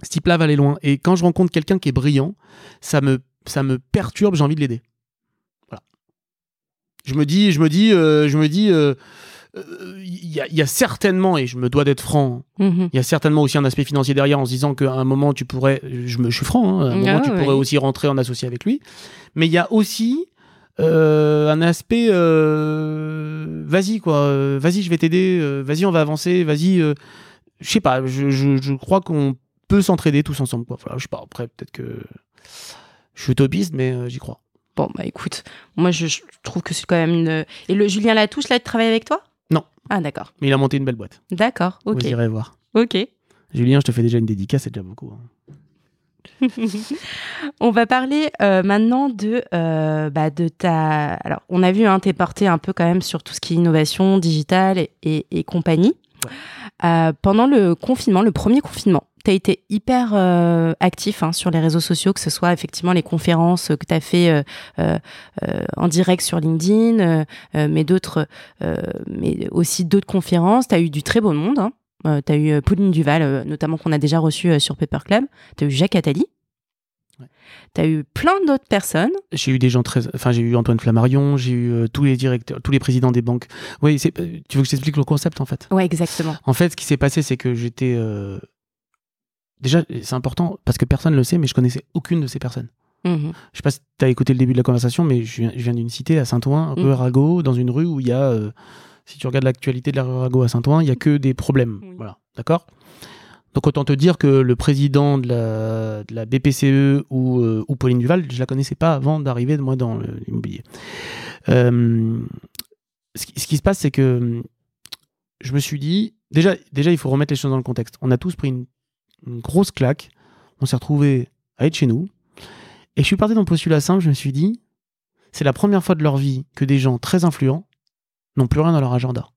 ce type-là va aller loin. Et quand je rencontre quelqu'un qui est brillant, ça me perturbe, j'ai envie de l'aider. Je me dis, il y a certainement, et je me dois d'être franc, mm-hmm. il y a certainement aussi un aspect financier derrière en se disant qu'à un moment tu pourrais, je suis franc, hein, à un moment tu pourrais aussi rentrer en associé avec lui, mais il y a aussi un aspect, vas-y quoi, vas-y je vais t'aider, vas-y on va avancer, vas-y, je sais pas, je crois qu'on peut s'entraider tous ensemble quoi. Voilà, je sais pas, après peut-être que je suis utopiste, mais j'y crois. Bon, écoute, moi, je trouve que c'est quand même une... Et le Julien Latouche, là, il travaille avec toi? Non. Ah, d'accord. Mais il a monté une belle boîte. D'accord, ok. Vous irez voir. Ok. Julien, je te fais déjà une dédicace, c'est déjà beaucoup. Hein. On va parler maintenant de ta... Alors, on a vu, t'es porté un peu quand même sur tout ce qui est innovation, digital et compagnie. Ouais. Pendant le confinement, le premier confinement, t'as été hyper actif sur les réseaux sociaux, que ce soit effectivement les conférences que t'as fait en direct sur LinkedIn, mais aussi d'autres conférences. T'as eu du très beau monde. Hein. T'as eu Pauline Duval, notamment qu'on a déjà reçu sur Paper Club. T'as eu Jacques Attali. Ouais. T'as eu plein d'autres personnes. J'ai eu des gens j'ai eu Antoine Flammarion, j'ai eu tous les directeurs, tous les présidents des banques. Oui, tu veux que je t'explique le concept en fait? Ouais, exactement. En fait, ce qui s'est passé, c'est que j'étais Déjà, c'est important parce que personne ne le sait, mais je connaissais aucune de ces personnes. Mmh. Je sais pas si tu as écouté le début de la conversation, mais je viens d'une cité à Saint-Ouen, rue Arago, dans une rue où il y a, si tu regardes l'actualité de la rue Arago à Saint-Ouen, il y a que des problèmes. Mmh. Voilà, d'accord ? Donc autant te dire que le président de la BPCE ou Pauline Duval, je la connaissais pas avant d'arriver moi dans l'immobilier. Ce qui se passe, c'est que je me suis dit, déjà, il faut remettre les choses dans le contexte. On a tous pris une grosse claque, on s'est retrouvés à être chez nous, et je suis parti d'un postulat simple, je me suis dit, c'est la première fois de leur vie que des gens très influents n'ont plus rien dans leur agenda.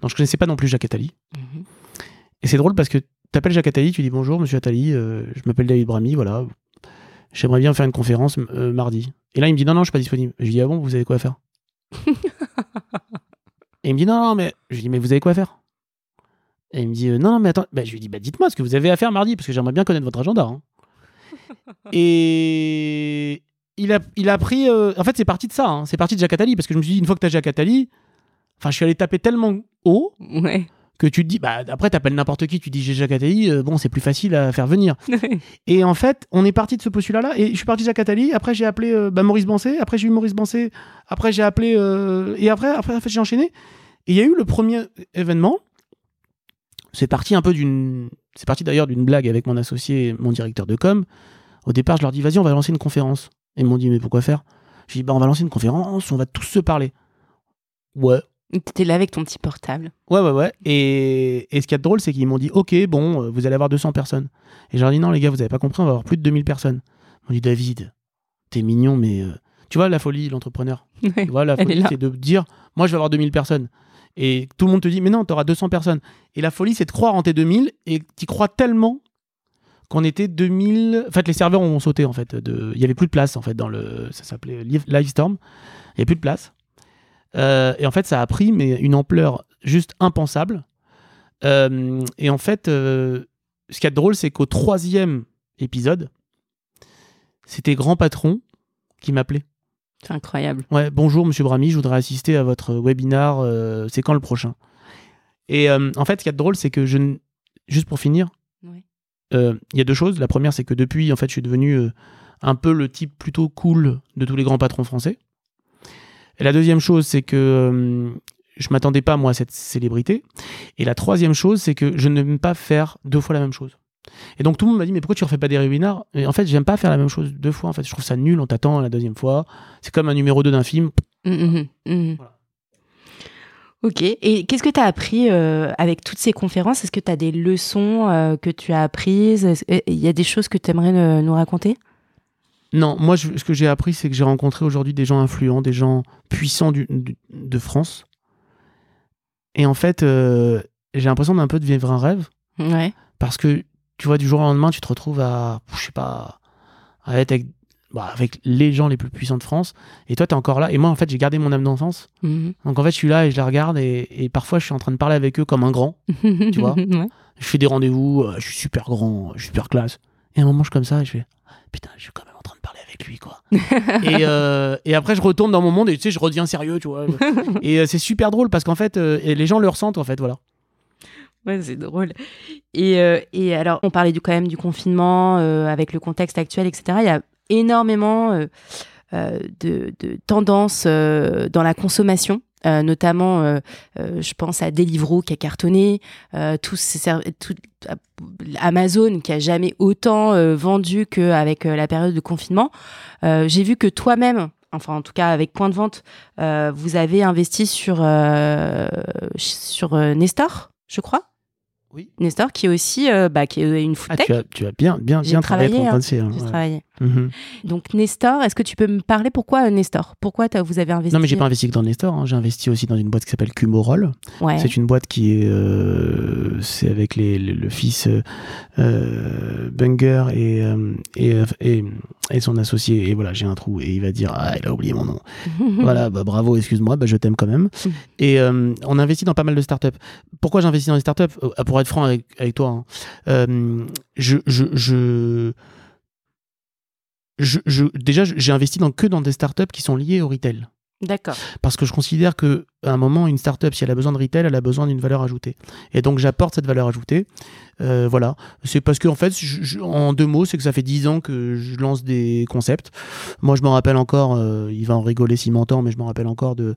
Donc je ne connaissais pas non plus Jacques Attali, mm-hmm. et c'est drôle parce que tu appelles Jacques Attali, tu dis bonjour monsieur Attali, je m'appelle David Bramy, voilà, j'aimerais bien faire une conférence mardi. Et là il me dit non, je ne suis pas disponible. Je lui dis ah bon, vous avez quoi à faire? Et il me dit non, mais je lui dis mais vous avez quoi à faire? Et il me dit non, mais attends, bah, je lui dis bah dites-moi ce que vous avez à faire mardi parce que j'aimerais bien connaître votre agenda. Hein. Et il a pris. En fait, c'est parti de ça, hein, c'est parti de Jacques Attali parce que je me suis dit une fois que t'as Jacques Attali, enfin je suis allé taper tellement haut. Ouais. Que tu te dis, bah, après t'appelles n'importe qui, tu dis j'ai Jacques Attali, bon c'est plus facile à faire venir. Et en fait, on est parti de ce postulat-là, et je suis parti de Jacques Attali, après j'ai appelé Maurice Bancet, après j'ai eu Maurice Bancet, après j'ai appelé, et après j'ai enchaîné. Et il y a eu le premier événement, c'est parti d'ailleurs d'une blague avec mon associé, mon directeur de com. Au départ, je leur dis, vas-y, on va lancer une conférence. Et ils m'ont dit, mais pourquoi faire? Je dis, bah on va lancer une conférence, on va tous se parler. Ouais. T'étais là avec ton petit portable. Ouais. Et ce qu'il y a de drôle, c'est qu'ils m'ont dit, ok, bon, vous allez avoir 200 personnes. Et je leur ai dit, non, les gars, vous avez pas compris, on va avoir plus de 2000 personnes. Ils m'ont dit, David, t'es mignon, mais... Tu vois la folie, l'entrepreneur. Ouais, tu vois, la folie, c'est de dire, moi, je vais avoir 2000 personnes. Et tout le monde te dit, mais non, t'auras 200 personnes. Et la folie, c'est de croire en tes 2000 et t'y crois tellement qu'on était 2000... En fait, les serveurs ont sauté, en fait. Il n'y avait plus de place, en fait, dans le... Ça s'appelait Livestorm. Il n'y avait plus de place. Et en fait, ça a pris mais une ampleur juste impensable. Et en fait, ce qu'il y a de drôle, c'est qu'au 3e épisode, c'était Grand Patron qui m'appelait. C'est incroyable. Ouais, bonjour, monsieur Bramy, je voudrais assister à votre webinar. C'est quand le prochain? Et en fait, ce qu'il y a de drôle, c'est que juste pour finir, oui. Y a deux choses. La première, c'est que depuis, en fait, je suis devenu un peu le type plutôt cool de tous les grands patrons français. Et la deuxième chose, c'est que je ne m'attendais pas, moi, à cette célébrité. Et la troisième chose, c'est que je n'aime pas faire deux fois la même chose. Et donc, tout le monde m'a dit, mais pourquoi tu ne refais pas des webinars? Et en fait, j'aime pas faire la même chose deux fois. En fait, je trouve ça nul, on t'attend la deuxième fois. C'est comme un numéro 2 d'un film. Voilà. Ok. Et qu'est-ce que tu as appris avec toutes ces conférences? Est-ce que tu as des leçons que tu as apprises? Il y a des choses que tu aimerais nous raconter? Non, moi, ce que j'ai appris, c'est que j'ai rencontré aujourd'hui des gens influents, des gens puissants de France. Et en fait, j'ai l'impression d'un peu de vivre un rêve. Ouais. Parce que, tu vois, du jour au lendemain, tu te retrouves à, je sais pas, à être avec les gens les plus puissants de France. Et toi, t'es encore là. Et moi, en fait, j'ai gardé mon âme d'enfance. Mm-hmm. Donc, en fait, je suis là et je les regarde. Et parfois, je suis en train de parler avec eux comme un grand. Tu vois, ouais. Je fais des rendez-vous, je suis super grand, je suis super classe. Et à un moment, je suis comme ça et je fais... Putain, je suis quand même en train de parler avec lui, quoi. Et après, je retourne dans mon monde et tu sais, je redeviens sérieux, tu vois. Et c'est super drôle parce qu'en fait, les gens le ressentent, en fait, voilà. Ouais, c'est drôle. Et alors, on parlait quand même du confinement avec le contexte actuel, etc. Il y a énormément de tendances dans la consommation. Notamment, je pense à Deliveroo qui a cartonné, Amazon qui a jamais autant vendu qu'avec la période de confinement. J'ai vu que toi-même, enfin en tout cas avec Point de Vente, vous avez investi sur Nestor, je crois. Oui. Nestor qui est aussi qui est une foodtech. Tu as bien travaillé. Travaillé. Mm-hmm. Donc Nestor, est-ce que tu peux me parler pourquoi Nestor? Pourquoi vous avez investi? Non mais j'ai pas investi que dans Nestor, hein. J'ai investi aussi dans une boîte qui s'appelle Cumorol. Ouais. C'est une boîte qui est c'est avec le fils Bunger et son associé, et voilà, j'ai un trou et il va dire il a oublié mon nom. Voilà, bravo, excuse-moi, je t'aime quand même. Et on investit dans pas mal de startups. Pourquoi j'investis dans les startups? Pour être franc avec toi, hein. Déjà, j'ai investi dans des startups qui sont liées au retail. D'accord. Parce que je considère qu'à un moment, une startup, si elle a besoin de retail, elle a besoin d'une valeur ajoutée. Et donc, j'apporte cette valeur ajoutée. Voilà. C'est parce qu'en fait, en deux mots, c'est que ça fait 10 ans que je lance des concepts. Moi, je m'en rappelle encore, il va en rigoler s'il m'entend, mais je m'en rappelle encore de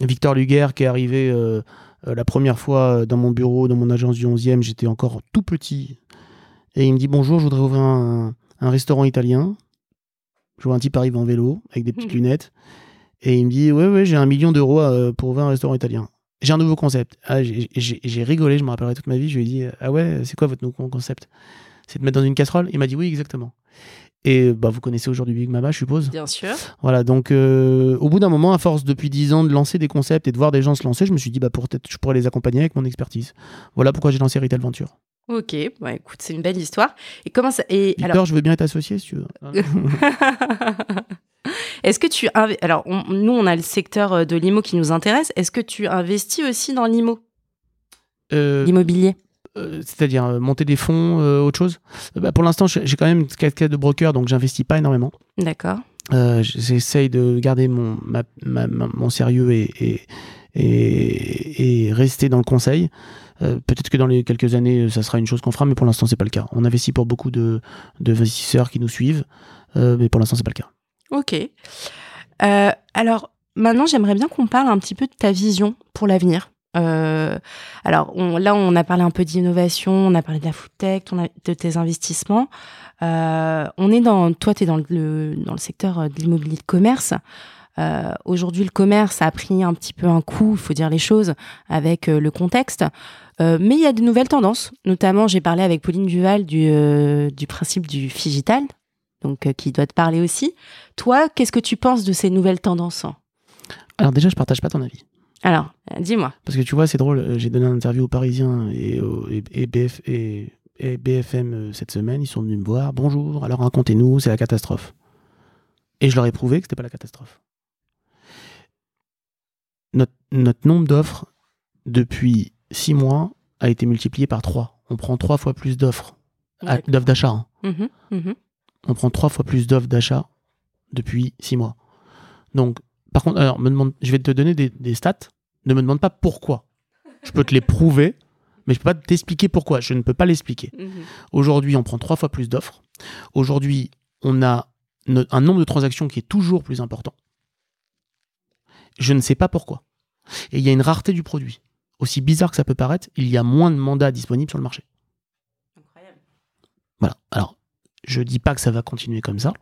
Victor Luguer qui est arrivé la première fois dans mon bureau, dans mon agence du 11e. J'étais encore tout petit. Et il me dit « Bonjour, je voudrais ouvrir un restaurant italien ». Je vois un type arriver en vélo avec des petites lunettes et il me dit ouais j'ai 1 million d'euros pour ouvrir un restaurant italien. J'ai un nouveau concept. Ah, j'ai rigolé, je me rappellerai toute ma vie. Je lui ai dit ah ouais, c'est quoi votre nouveau concept? C'est de mettre dans une casserole? Il m'a dit oui, exactement. Et vous connaissez aujourd'hui Big Mamma, je suppose. Bien sûr. Voilà, donc au bout d'un moment, à force depuis 10 ans de lancer des concepts et de voir des gens se lancer, je me suis dit peut-être je pourrais les accompagner avec mon expertise. Voilà pourquoi j'ai lancé Retail Venture. Ok, écoute, c'est une belle histoire. Et Victor, alors... je veux bien être associé si tu veux. Est-ce que tu... Alors, nous, on a le secteur de l'IMO qui nous intéresse. Est-ce que tu investis aussi dans l'IMO ? L'immobilier ? C'est-à-dire monter des fonds, autre chose ? Pour l'instant, j'ai quand même une casquette de broker, donc j'investis pas énormément. D'accord. J'essaye de garder mon sérieux et rester dans le conseil. Peut-être que dans les quelques années, ça sera une chose qu'on fera, mais pour l'instant, c'est pas le cas. On investit pour beaucoup de investisseurs qui nous suivent, mais pour l'instant, c'est pas le cas. Ok. Alors, maintenant, j'aimerais bien qu'on parle un petit peu de ta vision pour l'avenir. Alors, on a parlé un peu d'innovation, on a parlé de la food tech, de tes investissements. Toi, tu es dans le secteur de l'immobilier de commerce. Aujourd'hui, le commerce a pris un petit peu un coup, il faut dire les choses, avec le contexte. Mais il y a de nouvelles tendances. Notamment, j'ai parlé avec Pauline Duval du principe du figital, donc qui doit te parler aussi. Toi, qu'est-ce que tu penses de ces nouvelles tendances ? Alors déjà, je ne partage pas ton avis. Alors, dis-moi. Parce que tu vois, c'est drôle, j'ai donné une interview aux Parisiens et BFM cette semaine, ils sont venus me voir. Bonjour, alors racontez-nous, c'est la catastrophe. Et je leur ai prouvé que c'était pas la catastrophe. Notre nombre d'offres depuis 6 mois a été multiplié par 3. On prend 3 fois plus d'offres, d'offres d'achat. Hein. Mmh, mmh. On prend 3 fois plus d'offres d'achat depuis 6 mois. Donc, par contre, alors, je vais te donner des stats. Ne me demande pas pourquoi. Je peux te les prouver, mais je peux pas t'expliquer pourquoi. Je ne peux pas l'expliquer. Mmh. Aujourd'hui, on prend 3 fois plus d'offres. Aujourd'hui, on a un nombre de transactions qui est toujours plus important. Je ne sais pas pourquoi. Et il y a une rareté du produit. Aussi bizarre que ça peut paraître, il y a moins de mandats disponibles sur le marché. Incroyable. Voilà. Alors, je ne dis pas que ça va continuer comme ça.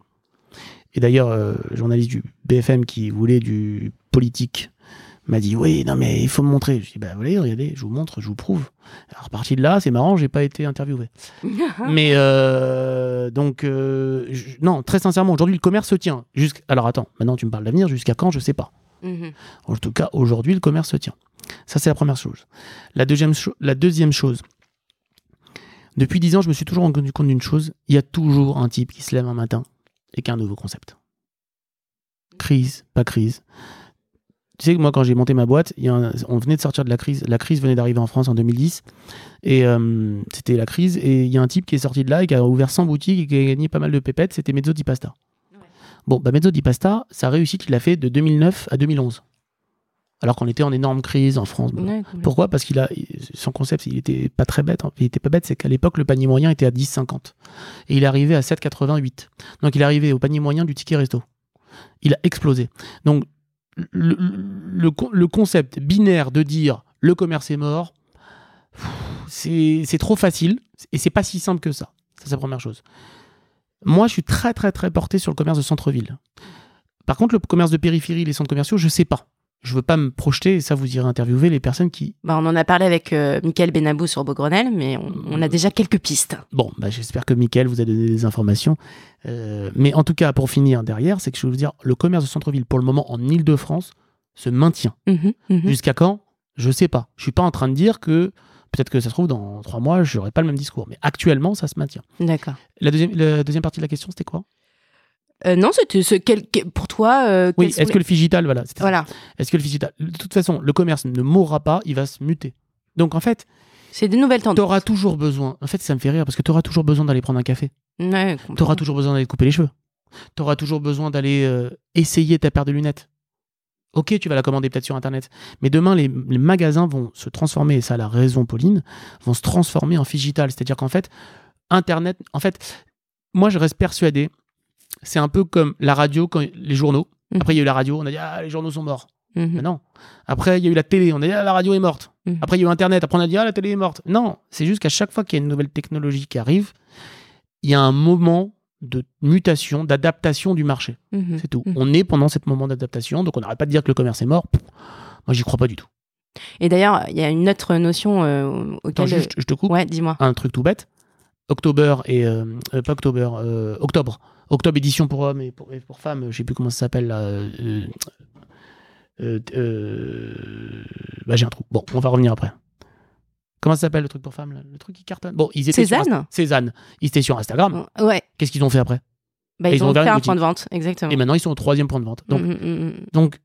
Et d'ailleurs, journaliste du BFM qui voulait du politique m'a dit « Oui, non mais il faut me montrer. » Je dis « Bah allez, regardez, je vous montre, je vous prouve. » Alors, parti de là, c'est marrant, j'ai pas été interviewé. Mais non, très sincèrement, aujourd'hui, le commerce se tient. Alors attends, maintenant tu me parles d'avenir, jusqu'à quand, je sais pas. Mmh. En tout cas, aujourd'hui, le commerce se tient. Ça, c'est la première chose. La deuxième chose, depuis 10 ans, je me suis toujours rendu compte d'une chose, il y a toujours un type qui se lève un matin et qui a un nouveau concept. Crise, pas crise. Tu sais que moi, quand j'ai monté ma boîte, on venait de sortir de la crise. La crise venait d'arriver en France en 2010. Et c'était la crise. Et il y a un type qui est sorti de là et qui a ouvert 100 boutiques et qui a gagné pas mal de pépettes. C'était Mezzo di Pasta. Bon, bah Mezzo di Pasta, sa réussite, il l'a fait de 2009 à 2011. Alors qu'on était en énorme crise en France. Ouais, pourquoi ? Parce qu'il son concept, il était pas très bête. Hein. Il était pas bête, c'est qu'à l'époque, le panier moyen était à 10,50. Et il est arrivé à 7,88. Donc, il est arrivé au panier moyen du ticket resto. Il a explosé. Donc, le concept binaire de dire « le commerce est mort », c'est trop facile et c'est pas si simple que ça. Ça, c'est la première chose. Moi, je suis très, très, très porté sur le commerce de centre-ville. Par contre, le commerce de périphérie, les centres commerciaux, je ne sais pas. Je ne veux pas me projeter, et ça, vous irez interviewer les personnes qui... Bah, on en a parlé avec Mickaël Benabou sur Beaugrenelle, mais on a déjà quelques pistes. Bon, bah, j'espère que Mickaël vous a donné des informations. Mais en tout cas, pour finir derrière, c'est que je veux vous dire, le commerce de centre-ville, pour le moment, en Ile-de-France, se maintient. Mmh, mmh. Jusqu'à quand ? Je ne sais pas. Je ne suis pas en train de dire que... Peut-être que ça se trouve, dans 3 mois, je n'aurai pas le même discours. Mais actuellement, ça se maintient. D'accord. La deuxième partie de la question, c'était quoi ? Non, c'était pour toi... oui, est-ce que le figital, voilà. Est-ce que le figital... De toute façon, le commerce ne mourra pas, il va se muter. Donc, en fait... C'est des nouvelles tendances. T'auras toujours besoin... En fait, ça me fait rire, parce que t'auras toujours besoin d'aller prendre un café. Ouais, t'auras toujours besoin d'aller te couper les cheveux. T'auras toujours besoin d'aller essayer ta paire de lunettes. Ok, tu vas la commander peut-être sur Internet. Mais demain, les magasins vont se transformer, et ça a la raison, Pauline, vont se transformer en figital. C'est-à-dire qu'en fait, Internet... En fait, moi, je reste persuadé, c'est un peu comme la radio, quand les journaux. Mmh. Après, il y a eu la radio, on a dit « Ah, les journaux sont morts. Mmh. » Mais non. Après, il y a eu la télé, on a dit « Ah, la radio est morte. Mmh. » Après, il y a eu Internet, après on a dit « Ah, la télé est morte. » Non, c'est juste qu'à chaque fois qu'il y a une nouvelle technologie qui arrive, il y a un moment... de mutation, d'adaptation du marché. Mmh, c'est tout. Mmh. On est pendant ce moment d'adaptation, donc on n'arrête pas de dire que le commerce est mort. Moi, j'y crois pas du tout. Et d'ailleurs, il y a une autre notion auquel... Attends, je te coupe. Ouais, dis-moi. Un truc tout bête. Octobre. Octobre édition pour hommes et pour femmes, je ne sais plus comment ça s'appelle. Là, j'ai un trou. Bon, on va revenir après. Comment ça s'appelle le truc pour femmes là ? Le truc qui cartonne. Bon, ils étaient Cézanne. Ils étaient sur Instagram. Ouais. Qu'est-ce qu'ils ont fait après ? Bah, ils ont fait un point de vente, exactement. Et maintenant, ils sont au troisième point de vente. Donc, donc,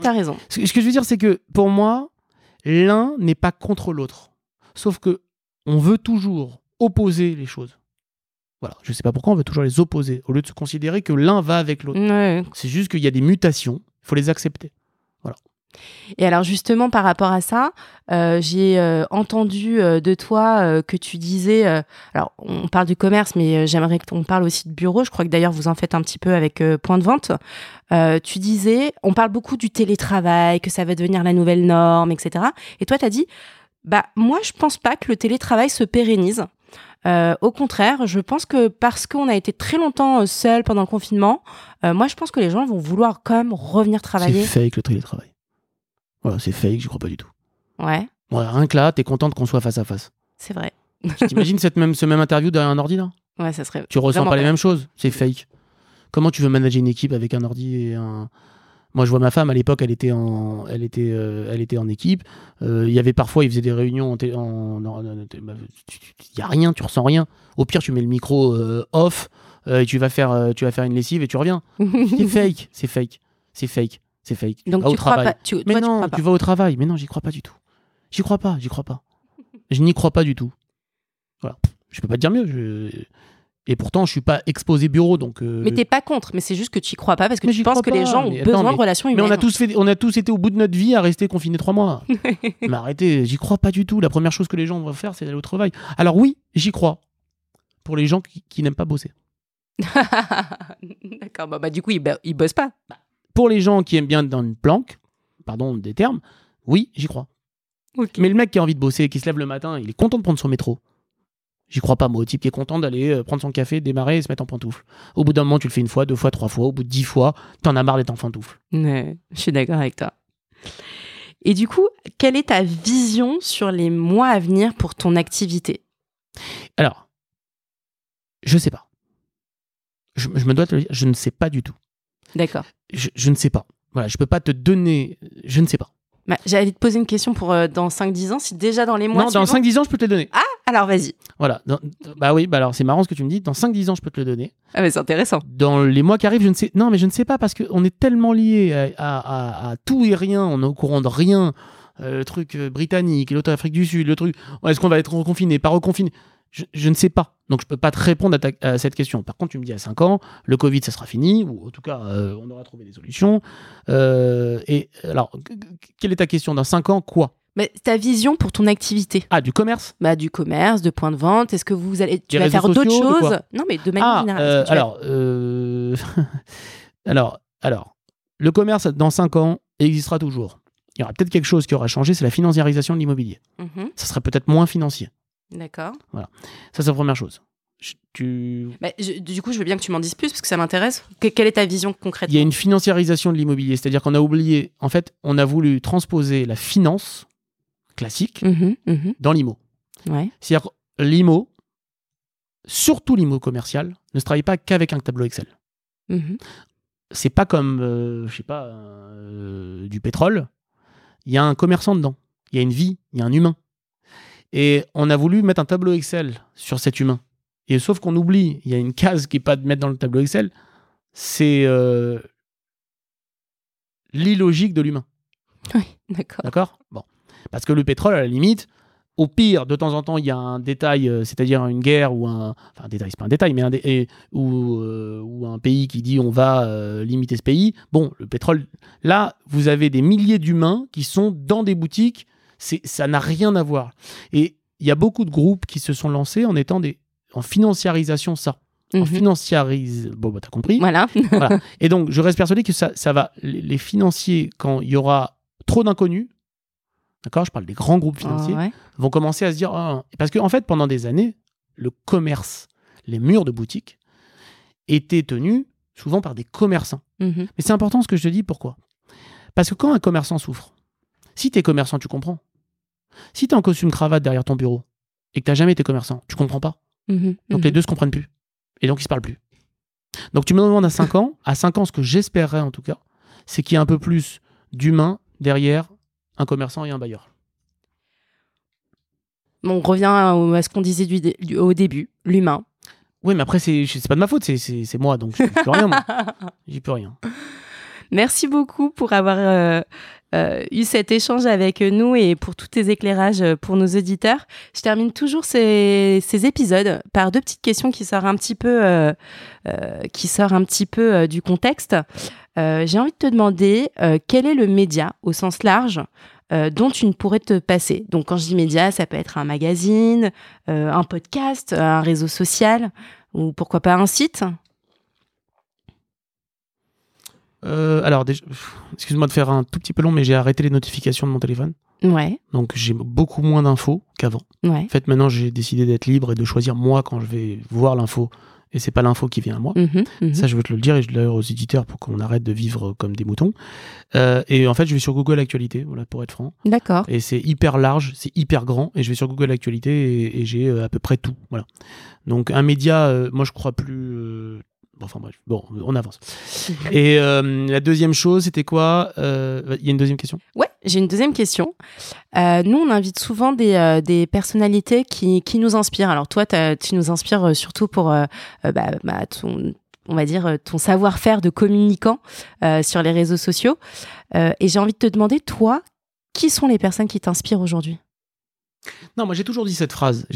t'as raison. Ce que je veux dire, c'est que pour moi, l'un n'est pas contre l'autre. Sauf que on veut toujours opposer les choses. Voilà, je ne sais pas pourquoi on veut toujours les opposer, au lieu de se considérer que l'un va avec l'autre. Ouais. C'est juste qu'il y a des mutations, il faut les accepter. Voilà. Et alors justement, par rapport à ça, j'ai entendu de toi que tu disais... alors, on parle du commerce, mais j'aimerais qu'on parle aussi de bureau. Je crois que d'ailleurs, vous en faites un petit peu avec Point de Vente. Tu disais, on parle beaucoup du télétravail, que ça va devenir la nouvelle norme, etc. Et toi, tu as dit, bah, moi, je ne pense pas que le télétravail se pérennise. Au contraire, je pense que parce qu'on a été très longtemps seuls pendant le confinement, moi, je pense que les gens vont vouloir quand même revenir travailler. C'est fake, le télétravail. Voilà, c'est fake, j'y crois pas du tout. Ouais. Voilà, rien que là, t'es contente qu'on soit face à face. C'est vrai. T'imagines ce même interview derrière un ordi, là ? Ouais, ça serait... Tu ressens pas les mêmes choses, c'est fake. Comment tu veux manager une équipe avec un ordi et un... Moi, je vois ma femme, à l'époque, elle était en équipe. Il y avait parfois, ils faisaient des réunions... Il n'y a rien, tu ressens rien. Au pire, tu mets le micro off et tu vas faire une lessive et tu reviens. C'est fake. Donc tu crois pas. Tu vas au travail. Mais non, j'y crois pas du tout. J'y crois pas. Je n'y crois pas du tout. Voilà. Je peux pas te dire mieux. Et pourtant, je suis pas exposé bureau, donc. Mais t'es pas contre. Mais c'est juste que tu y crois pas parce que tu penses que les gens ont besoin de relations humaines. Mais on a tous été au bout de notre vie à rester confinés 3 mois. Mais arrêtez, j'y crois pas du tout. La première chose que les gens vont faire, c'est d'aller au travail. Alors oui, j'y crois. Pour les gens qui n'aiment pas bosser. D'accord. Bah du coup, ils bossent pas. Bah. Pour les gens qui aiment bien être dans une planque, pardon des termes, oui, j'y crois. Okay. Mais le mec qui a envie de bosser, qui se lève le matin, il est content de prendre son métro. J'y crois pas, moi, au type qui est content d'aller prendre son café, démarrer et se mettre en pantoufle. Au bout d'un moment, tu le fais une fois, 2 fois, 3 fois. Au bout de 10 fois, t'en as marre d'être en pantoufle. Ouais, je suis d'accord avec toi. Et du coup, quelle est ta vision sur les mois à venir pour ton activité ? Alors, je sais pas. Je me dois te le dire, je ne sais pas du tout. D'accord. Je ne sais pas. Voilà, je peux pas te donner... Je ne sais pas. Bah, j'allais te poser une question pour dans 5-10 ans, si déjà dans les mois... Non, dans 5-10 ans, je peux te le donner. Ah, alors vas-y. Voilà. Alors c'est marrant ce que tu me dis. Dans 5-10 ans, je peux te le donner. Ah, mais c'est intéressant. Dans les mois qui arrivent, je ne sais... Non, mais je ne sais pas, parce qu'on est tellement liés à tout et rien. On est au courant de rien. Le truc britannique, l'autre Afrique du Sud, le truc... Est-ce qu'on va être reconfiné, pas reconfiné ? Je ne sais pas, donc je peux pas te répondre à cette question. Par contre, tu me dis à 5 ans, le Covid, ça sera fini, ou en tout cas, on aura trouvé des solutions. Et alors, quelle est ta question ? Dans 5 ans, quoi ? Mais ta vision pour ton activité. Ah, du commerce ? Bah, du commerce, de points de vente. Est-ce que tu vas faire d'autres choses ? Non, mais de manière générale. Alors, le commerce, dans 5 ans, existera toujours. Il y aura peut-être quelque chose qui aura changé, c'est la financiarisation de l'immobilier. Mmh. Ça sera peut-être moins financier. D'accord. Voilà. Ça, c'est la première chose. Du coup, je veux bien que tu m'en dises plus parce que ça m'intéresse. Quelle est ta vision concrètement ? Il y a une financiarisation de l'immobilier. C'est-à-dire qu'on a oublié... En fait, on a voulu transposer la finance classique dans l'IMO. Ouais. C'est-à-dire que l'IMO, surtout l'IMO commercial, ne se travaille pas qu'avec un tableau Excel. Mmh. C'est pas comme, du pétrole. Il y a un commerçant dedans. Il y a une vie. Il y a un humain. Et on a voulu mettre un tableau Excel sur cet humain. Et sauf qu'on oublie, il y a une case qui n'est pas de mettre dans le tableau Excel, c'est l'illogique de l'humain. Oui, d'accord. D'accord ? Bon. Parce que le pétrole, à la limite, au pire, de temps en temps, il y a un détail, c'est-à-dire une guerre ou un... Enfin, un détail, c'est pas un détail, mais ou un pays qui dit on va limiter ce pays. Bon, le pétrole... Là, vous avez des milliers d'humains qui sont dans des boutiques. Ça n'a rien à voir. Et il y a beaucoup de groupes qui se sont lancés en financiarisation, ça. Mmh. En financiarise... Bon, bah, t'as compris. Voilà. Voilà. Et donc, je reste persuadé que ça va... Les financiers, quand il y aura trop d'inconnus, d'accord, je parle des grands groupes financiers, vont commencer à se dire... Oh. Parce qu'en fait, pendant des années, le commerce, les murs de boutique, étaient tenus souvent par des commerçants. Mmh. Mais c'est important ce que je te dis, pourquoi ? Parce que quand un commerçant souffre, si t'es commerçant, tu comprends. Si t'es en costume cravate derrière ton bureau et que t'as jamais été commerçant, tu comprends pas. Donc les deux se comprennent plus. Et donc ils se parlent plus. Donc tu me demandes à 5 ans. À 5 ans, ce que j'espérerais en tout cas, c'est qu'il y ait un peu plus d'humains derrière un commerçant et un bailleur. On revient à ce qu'on disait au début, l'humain. Oui, mais après, c'est pas de ma faute, c'est moi, donc j'y peux rien, moi. J'y peux rien. Merci beaucoup pour avoir eu cet échange avec nous et pour tous tes éclairages pour nos auditeurs. Je termine toujours ces épisodes par deux petites questions qui sortent un petit peu, du contexte. J'ai envie de te demander quel est le média au sens large dont tu ne pourrais te passer. Donc, quand je dis média, ça peut être un magazine, un podcast, un réseau social ou pourquoi pas un site. Alors, déjà, excuse-moi de faire un tout petit peu long, mais j'ai arrêté les notifications de mon téléphone. Ouais. Donc, j'ai beaucoup moins d'infos qu'avant. Ouais. En fait, maintenant, j'ai décidé d'être libre et de choisir moi quand je vais voir l'info. Et c'est pas l'info qui vient à moi. Ça, je veux te le dire, et je le dis d'ailleurs aux éditeurs pour qu'on arrête de vivre comme des moutons. Et en fait, je vais sur Google Actualité, voilà, pour être franc. D'accord. Et c'est hyper large, c'est hyper grand, et je vais sur Google Actualité et j'ai à peu près tout. Voilà. Donc, un média, moi, je crois plus... Enfin bref, bon, on avance. Et la deuxième chose, c'était quoi ? Il y a une deuxième question ? Ouais, j'ai une deuxième question. Nous, on invite souvent des personnalités qui nous inspirent. Alors toi, tu nous inspires surtout pour ton savoir-faire de communicant sur les réseaux sociaux. Et j'ai envie de te demander, toi, qui sont les personnes qui t'inspirent aujourd'hui ? Non, moi, j'ai toujours dit cette phrase.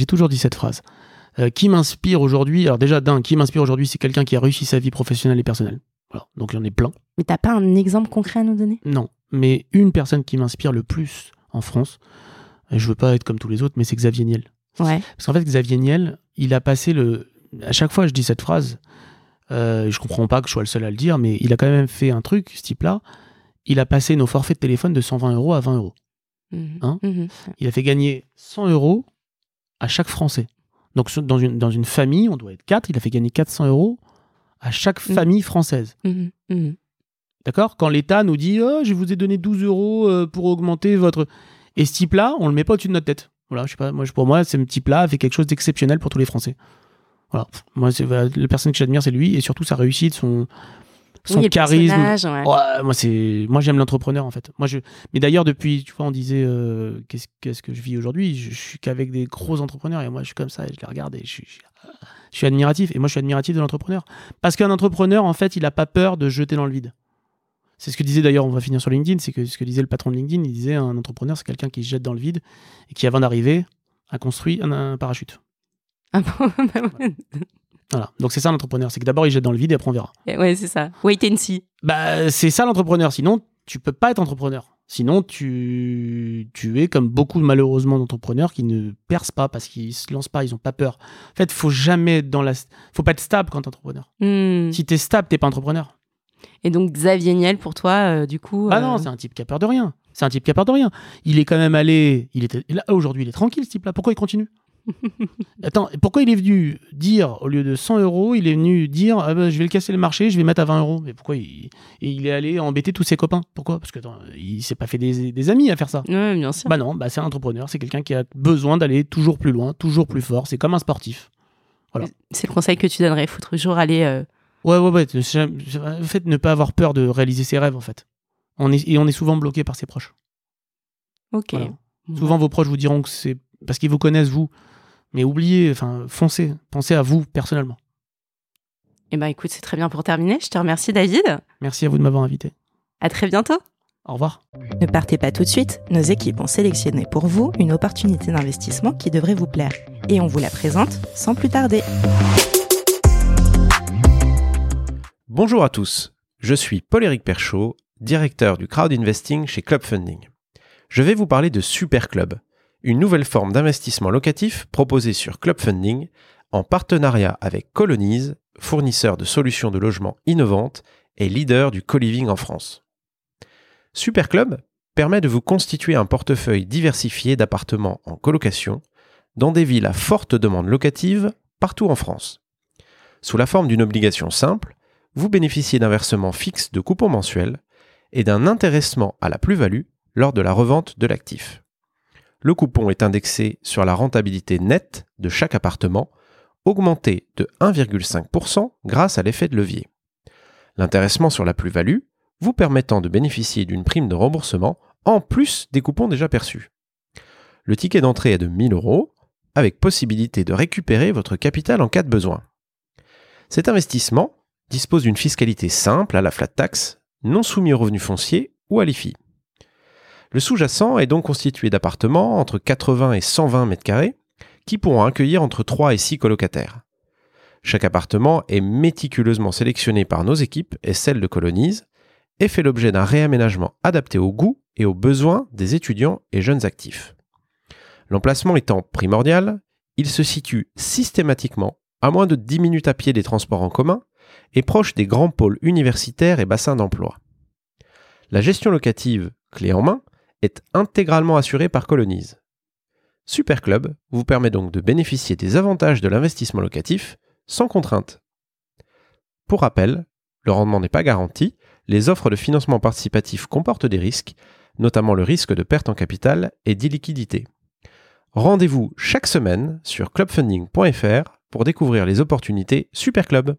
Qui m'inspire aujourd'hui ? Alors déjà, qui m'inspire aujourd'hui, c'est quelqu'un qui a réussi sa vie professionnelle et personnelle. Voilà. Donc, il y en a plein. Mais t'as pas un exemple concret à nous donner ? Non, mais une personne qui m'inspire le plus en France, je veux pas être comme tous les autres, mais c'est Xavier Niel. Ouais. Parce qu'en fait, Xavier Niel, il a passé le... À chaque fois, je dis cette phrase, je comprends pas que je sois le seul à le dire, mais il a quand même fait un truc, ce type-là. Il a passé nos forfaits de téléphone de 120 € à 20 €. Hein ? Il a fait gagner 100 € à chaque Français. Donc, dans une famille, on doit être 4, il a fait gagner 400 € à chaque famille française. D'accord ? Quand l'État nous dit « je vous ai donné 12 € pour augmenter votre... » Et ce type-là, on le met pas au-dessus de notre tête. Voilà, je sais pas, pour moi, ce type-là a fait quelque chose d'exceptionnel pour tous les Français. Voilà. Moi, la personne que j'admire, c'est lui, et surtout sa réussite, son charisme. Ouais. Ouais, moi j'aime l'entrepreneur en fait. Mais d'ailleurs depuis, tu vois, on disait qu'est-ce que je vis aujourd'hui, je suis qu'avec des gros entrepreneurs et moi je suis comme ça et je les regarde et je suis admiratif et moi je suis admiratif de l'entrepreneur parce qu'un entrepreneur en fait, il a pas peur de jeter dans le vide. C'est ce que disait d'ailleurs, on va finir sur LinkedIn, c'est que ce que disait le patron de LinkedIn, il disait un entrepreneur c'est quelqu'un qui se jette dans le vide et qui avant d'arriver a construit un parachute. Voilà. Donc c'est ça l'entrepreneur, c'est que d'abord il jette dans le vide et après on verra. Ouais, c'est ça. Wait and see. Bah c'est ça l'entrepreneur, sinon tu peux pas être entrepreneur. Sinon tu es comme beaucoup malheureusement d'entrepreneurs qui ne percent pas parce qu'ils se lancent pas, ils ont pas peur. En fait, faut pas être stable quand t'es entrepreneur. Si t'es stable, t'es pas entrepreneur. Et donc Xavier Niel pour toi du coup Ah non, c'est un type qui a peur de rien. Il est quand même allé, là aujourd'hui, il est tranquille ce type là. Pourquoi il continue ? Attends, pourquoi il est venu dire au lieu de 100 €, il est venu dire je vais le casser le marché, je vais mettre à 20 €. Mais pourquoi il est allé embêter tous ses copains ? Pourquoi ? Parce que il s'est pas fait des amis à faire ça. Ouais, bien sûr. Bah non, c'est un entrepreneur, c'est quelqu'un qui a besoin d'aller toujours plus loin, toujours plus fort. C'est comme un sportif. Voilà. C'est le conseil que tu donnerais, faut toujours aller. Ouais. En fait, ne pas avoir peur de réaliser ses rêves en fait. On est souvent bloqué par ses proches. Ok. Voilà. Ouais. Souvent vos proches vous diront que c'est parce qu'ils vous connaissent vous. Mais oubliez, enfin, foncez, pensez à vous personnellement. Eh ben, écoute, c'est très bien pour terminer. Je te remercie, David. Merci à vous de m'avoir invité. À très bientôt. Au revoir. Ne partez pas tout de suite. Nos équipes ont sélectionné pour vous une opportunité d'investissement qui devrait vous plaire. Et on vous la présente sans plus tarder. Bonjour à tous. Je suis Paul-Éric Perchaud, directeur du crowd investing chez ClubFunding. Je vais vous parler de Super Club. Une nouvelle forme d'investissement locatif proposée sur ClubFunding en partenariat avec Colonies, fournisseur de solutions de logement innovantes et leader du co-living en France. SuperClub permet de vous constituer un portefeuille diversifié d'appartements en colocation dans des villes à forte demande locative partout en France. Sous la forme d'une obligation simple, vous bénéficiez d'un versement fixe de coupons mensuels et d'un intéressement à la plus-value lors de la revente de l'actif. Le coupon est indexé sur la rentabilité nette de chaque appartement, augmenté de 1,5% grâce à l'effet de levier. L'intéressement sur la plus-value vous permettant de bénéficier d'une prime de remboursement en plus des coupons déjà perçus. Le ticket d'entrée est de 1 000 € avec possibilité de récupérer votre capital en cas de besoin. Cet investissement dispose d'une fiscalité simple à la flat tax, non soumis aux revenus fonciers ou à l'IFI. Le sous-jacent est donc constitué d'appartements entre 80 et 120 mètres carrés qui pourront accueillir entre 3 et 6 colocataires. Chaque appartement est méticuleusement sélectionné par nos équipes et celles de Colonies et fait l'objet d'un réaménagement adapté aux goûts et aux besoins des étudiants et jeunes actifs. L'emplacement étant primordial, il se situe systématiquement à moins de 10 minutes à pied des transports en commun et proche des grands pôles universitaires et bassins d'emploi. La gestion locative, clé en main, est intégralement assurée par Colonies. Super Club vous permet donc de bénéficier des avantages de l'investissement locatif sans contrainte. Pour rappel, le rendement n'est pas garanti, les offres de financement participatif comportent des risques, notamment le risque de perte en capital et d'illiquidité. Rendez-vous chaque semaine sur clubfunding.fr pour découvrir les opportunités Super Club.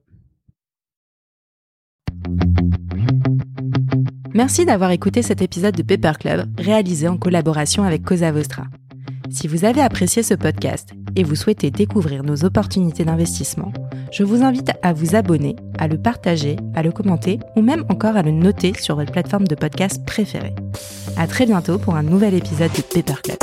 Merci d'avoir écouté cet épisode de Paper Club, réalisé en collaboration avec Cosa Vostra. Si vous avez apprécié ce podcast et vous souhaitez découvrir nos opportunités d'investissement, je vous invite à vous abonner, à le partager, à le commenter ou même encore à le noter sur votre plateforme de podcast préférée. À très bientôt pour un nouvel épisode de Paper Club.